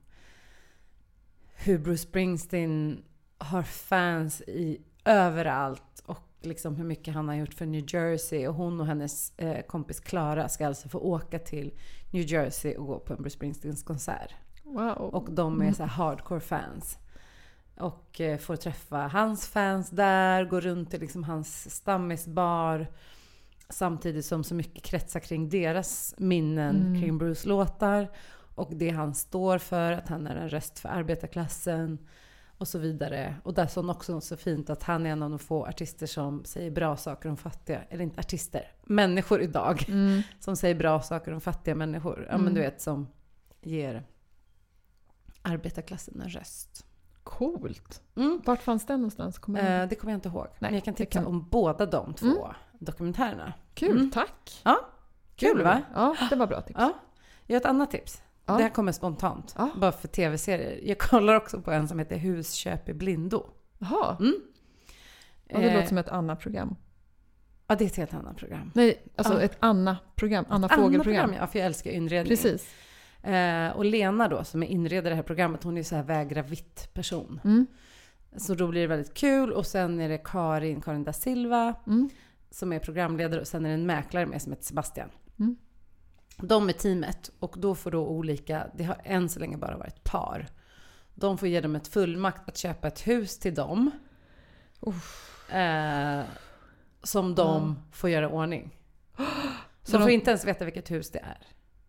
hur Bruce Springsteen har fans i överallt, och liksom hur mycket han har gjort för New Jersey, och hon och hennes kompis Clara ska alltså få åka till New Jersey och gå på en Bruce Springsteens konsert. Wow. Och de är så här hardcore fans, och får träffa hans fans där, går runt till liksom hans stammisbar, samtidigt som så mycket kretsar kring deras minnen kring Bruce låtar och det han står för, att han är en röst för arbetarklassen och så vidare. Och där såg också så fint att han är en av de få artister som säger bra saker om fattiga, eller inte artister, människor idag som säger bra saker om fattiga människor. Ja, men du vet, som ger arbetarklassen en röst. Coolt. Mm. Vart fanns den någonstans? Det kommer jag inte ihåg. Nej, men jag kan tipsa om båda de två dokumentärerna. Kul, tack. Ja, kul va? Ja, det var bra tips. Ja. Jag har ett annat tips. Ja. Det här kommer spontant, bara för tv-serier. Jag kollar också på en som heter Husköp i blindo. Jaha. Mm. Och det låter som ett annat program. Ja, det är ett helt annat program. Nej, alltså ett annat program. Anna Fågelprogram. Ja, för jag älskar inredning. Precis. Och Lena då, som är inredare i det här programmet, hon är ju så här vägra vitt person. Mm. Så då blir det väldigt kul. Och sen är det Karinda Silva som är programledare, och sen är det en mäklare med som heter Sebastian. Mm. De är teamet, och då får då olika, det har än så länge bara varit par. De får ge dem ett fullmakt att köpa ett hus till dem som de får göra ordning. Så de får inte ens veta vilket hus det är.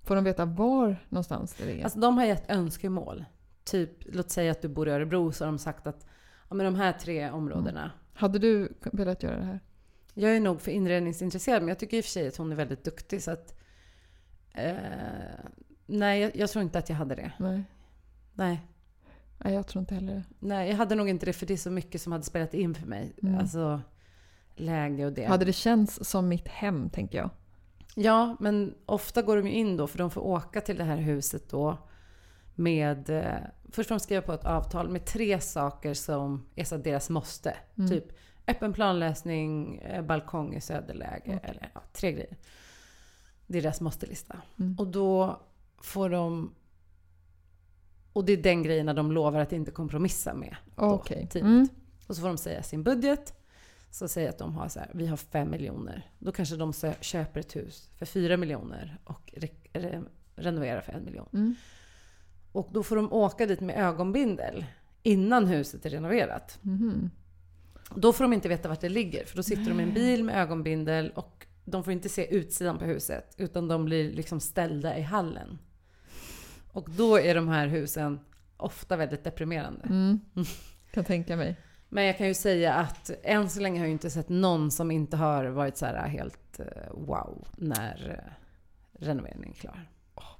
Får de veta var någonstans det är? Alltså de har gett önskemål. Typ, låt säga att du bor i Örebro, så har de sagt att ja, men de här 3 områdena. Mm. Hade du velat göra det här? Jag är nog för inredningsintresserad, men jag tycker i och för sig att hon är väldigt duktig, så att nej, jag tror inte att jag hade det. Nej, jag tror inte heller. Nej, jag hade nog inte det, för det är så mycket som hade spelat in för mig. Alltså läge och det. Hade det känts som mitt hem, tänker jag. Ja, men ofta går de ju in då, för de får åka till det här huset då med först de skriver på ett avtal med 3 saker som är så deras måste. Typ öppen planlösning, balkong i söderläge eller 3 grejer. Det är deras måste-lista. Och då får de... Och det är den grejen de lovar att inte kompromissa med. Okej. Och så får de säga sin budget. Så säger att de har så här, vi har 5 miljoner. Då kanske de köper ett hus för 4 miljoner och renoverar för 1 miljon. Och då får de åka dit med ögonbindel innan huset är renoverat. Då får de inte veta vart det ligger. För då sitter de i en bil med ögonbindel, och de får inte se utsidan på huset, utan de blir liksom ställda i hallen. Och då är de här husen ofta väldigt deprimerande. Kan tänka mig. Men jag kan ju säga att än så länge har jag inte sett någon som inte har varit så här helt wow när renoveringen är klar.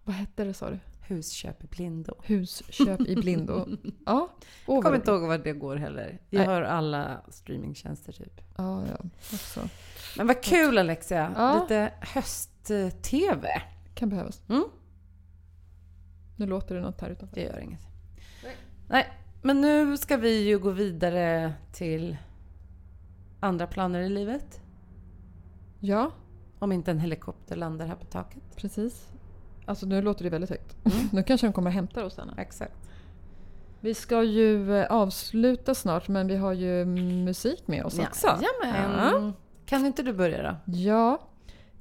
Vad hette det, sa du? Husköp i blindo. Husköp i blindo. Ja, jag kommer inte ihåg vad det går heller. Jag har alla streamingtjänster typ. Ja. Också. Men vad kul, Alexia. Lite höst-tv. Kan behövas. Nu låter det något här utanför. Det gör inget. Nej, men nu ska vi ju gå vidare till andra planer i livet. Ja. Om inte en helikopter landar här på taket. Precis. Alltså nu låter det väldigt högt. Mm. Nu kanske de kommer hämta oss sen. Exakt. Vi ska ju avsluta snart, men vi har ju musik med oss också. Ja. Kan inte du börja då? Ja,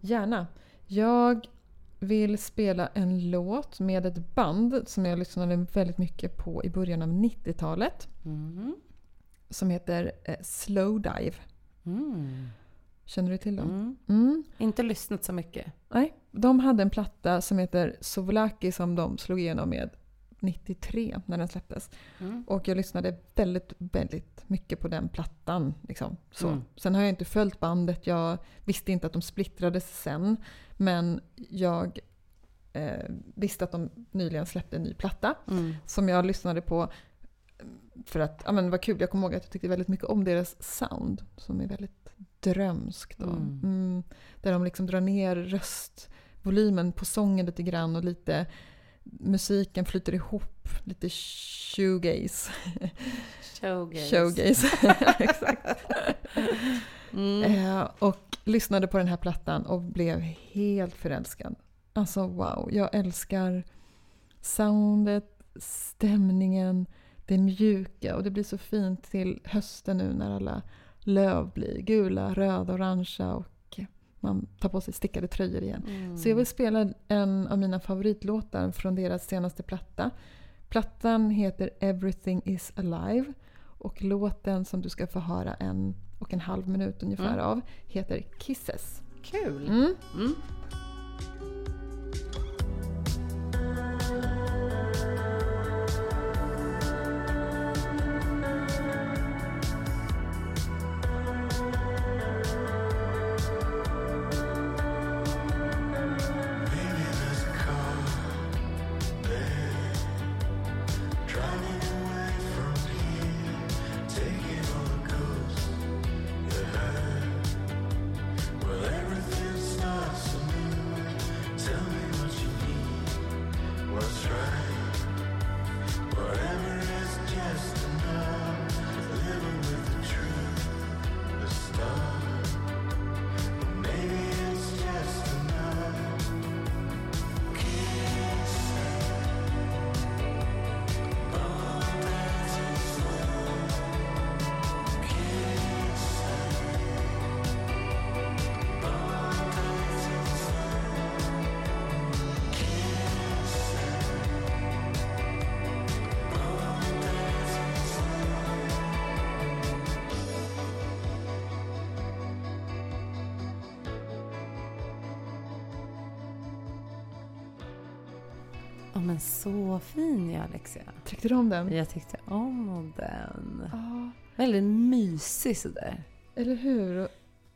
gärna. Jag vill spela en låt med ett band som jag lyssnade väldigt mycket på i början av 90-talet. Mm. Som heter Slowdive. Mm. Känner du till dem? Mm. Mm. Inte lyssnat så mycket. Nej, de hade en platta som heter Souvlaki som de slog igenom med 93 när den släpptes. Mm. Och jag lyssnade väldigt, väldigt mycket på den plattan. Liksom. Så. Mm. Sen har jag inte följt bandet. Jag visste inte att de splittrades sen. Men jag visste att de nyligen släppte en ny platta. Mm. Som jag lyssnade på. För att, ja men det var kul. Jag kommer ihåg att jag tyckte väldigt mycket om deras sound. Som är väldigt drömskt. Mm. Mm, där de liksom drar ner röstvolymen på sången lite grann. Och lite... musiken flyter ihop lite shoegaze. Showgaze. Exakt. Mm. Och lyssnade på den här plattan och blev helt förälskad. Alltså wow, jag älskar soundet, stämningen, det mjuka och det blir så fint till hösten nu när alla löv blir gula, röda, orangea och man tar på sig stickade tröjor igen. Mm. Så jag vill spela en av mina favoritlåtar från deras senaste platta. Plattan heter Everything is alive. Och låten som du ska få höra 1,5 minut ungefär av heter Kisses. Kul! Mm. Mm. Men så fin, ja, Alexia. Tyckte du om den? Jag tyckte om den. Ah. Väldigt mysig sådär. Eller hur?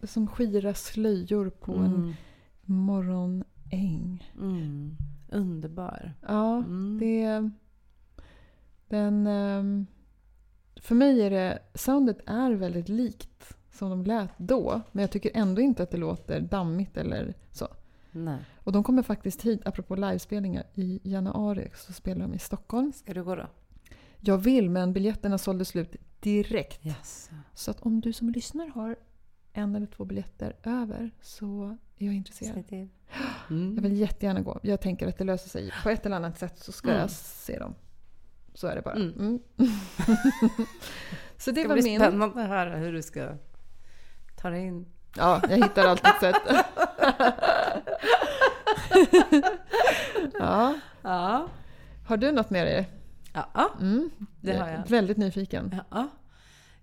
Som skira slöjor på en morgonäng. Mm. Underbar. Ja, för mig är det, soundet är väldigt likt som de lät då. Men jag tycker ändå inte att det låter dammigt eller så. Nej. Och de kommer faktiskt hit, apropå livespelningar, i januari så spelar de i Stockholm. Ska du gå då? Jag vill, men biljetterna sålde slut direkt. Yes. Så att om du som lyssnar har 1 eller 2 biljetter över så är jag intresserad. Jag vill jättegärna gå. Jag tänker att det löser sig på ett eller annat sätt så ska jag se dem. Så är det bara. Mm. Så det var min... spännande att höra hur du ska ta dig in. Ja, jag hittar alltid ett sätt. Ja. Ja. Har du något med dig? Ja, det har jag. Väldigt nyfiken. Ja.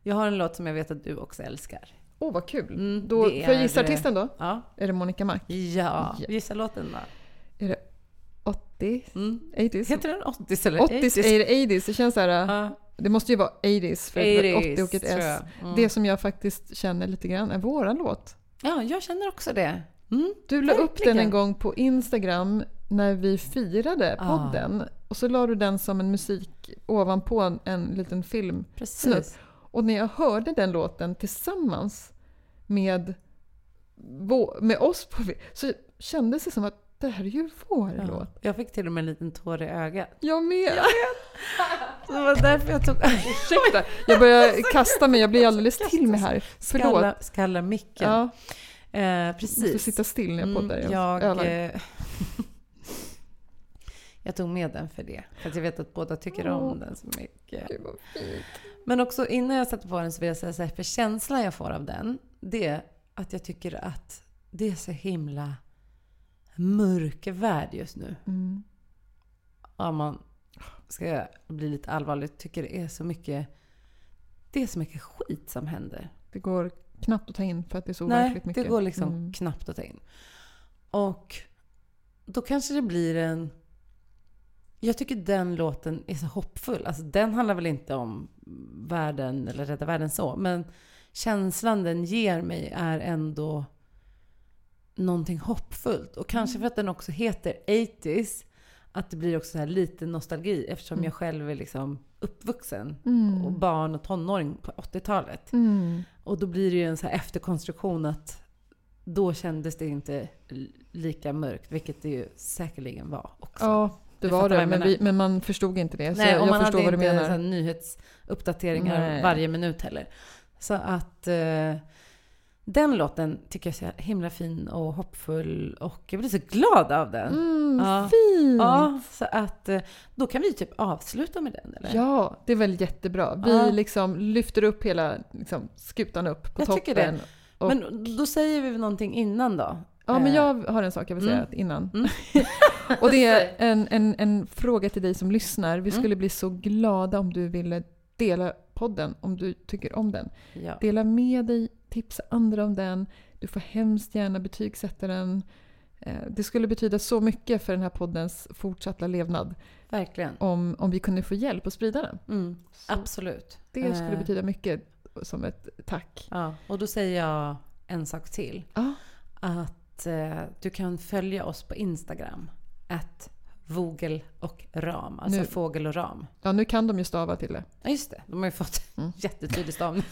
Jag har en låt som jag vet att du också älskar. Åh, vad kul. Då, får jag gissa artisten då? Ja. Är det Monica Mac? Ja, yes. Gissa låten då. Är det 80s? 80s? Heter den 80s eller 80s? 80s? Är det 80s? Det känns så här... Ja. Det måste ju vara 80s för 80s, 80 och ett S. Det som jag faktiskt känner lite grann är våran låt. Ja, jag känner också det. Mm, du la upp den en gång på Instagram när vi firade podden. Och så la du den som en musik ovanpå en liten film. Precis. Och när jag hörde den låten tillsammans med oss på, så kändes det som att det här är ju vår låt. Jag fick till och med en liten tår i ögat. Jag med. Det var därför jag tog... Ursäkta, jag börjar kasta mig. Jag blir alldeles till mig här. Förlåt. Skalla micken. Ja. Precis. Du får sitta still när jag poddar. Jag tog med den för det. För att jag vet att båda tycker om den så mycket. Det var fint. Men också innan jag satte på den så vill jag säga så här, för känslan jag får av den, det är att jag tycker att det är så himla mörkervärd just nu. Mm. Ja, man ska bli lite allvarligt, tycker det är så mycket skit som händer. Det går knappt att ta in för att det är så verkligt mycket. Det går liksom knappt att ta in. Och då kanske det blir en... Jag tycker den låten är så hoppfull. Alltså, den handlar väl inte om världen eller rädda världen så. Men känslan den ger mig är ändå någonting hoppfullt. Och kanske för att den också heter 80s. Att det blir också så här lite nostalgi. Eftersom jag själv är liksom uppvuxen. Och barn och tonåring på 80-talet. Och då blir det ju en så här efterkonstruktion att då kändes det inte lika mörkt. Vilket det ju säkerligen var också. Ja. Det var det, men man förstod inte det. Så nej, och jag förstår vad du menar. Man hade inte nyhetsuppdateringar varje minut heller. Så att den låten tycker jag är himla fin och hoppfull. Och jag blir så glad av den. Fint! Ja, så att då kan vi typ avsluta med den, eller? Ja, det är väl jättebra. Vi liksom lyfter upp hela liksom, skutan upp på toppen. Tycker det. Och... Men då säger vi någonting innan då. Ja, men jag har en sak jag vill säga innan. Och det är en fråga till dig som lyssnar. Vi skulle bli så glada om du ville dela podden, om du tycker om den. Ja. Dela med dig, tipsa andra om den. Du får hemskt gärna betygsätta den. Det skulle betyda så mycket för den här poddens fortsatta levnad. Verkligen. Om vi kunde få hjälp att sprida den. Mm. Absolut. Det skulle betyda mycket som ett tack. Ja. Och då säger jag en sak till. Ja. Att du kan följa oss på Instagram @vogel och ram, alltså nu. Fågel och ram. Ja, nu kan de ju stava till det. Ja, just det. De har ju fått jättetydlig stavning.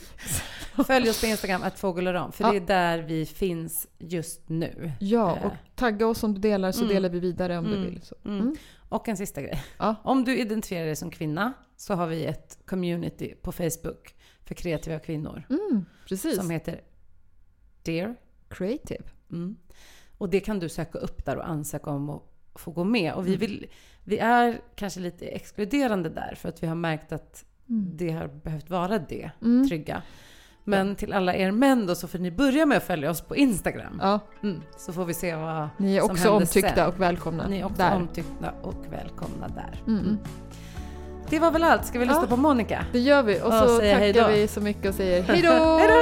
Följ oss på Instagram @vogel och ram, för det är där vi finns just nu. Ja, och tagga oss om du delar så delar vi vidare om du vill. Så. Mm. Och en sista grej. Ja. Om du identifierar dig som kvinna så har vi ett community på Facebook för kreativa kvinnor. Mm, precis. Som heter Dear Creative. Mm. Och det kan du söka upp där och ansöka om och få gå med. Och vi är kanske lite exkluderande där för att vi har märkt att det har behövt vara det trygga. Men till alla er män då, så får ni börja med att följa oss på Instagram. Ja. Så får vi se vad som händer sen. Ni är också omtyckta och välkomna. Ni är också omtyckta och välkomna där. Det var väl allt. Ska vi lyssna på Monica? Det gör vi. Och så tackar hejdå. Vi så mycket och säger hejdå! Hejdå!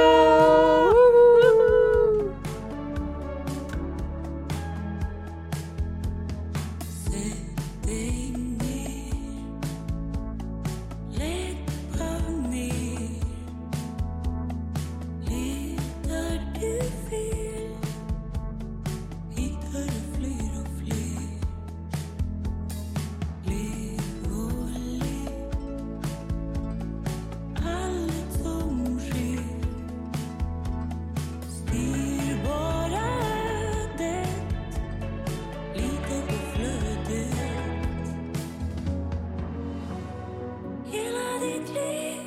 Let it leave.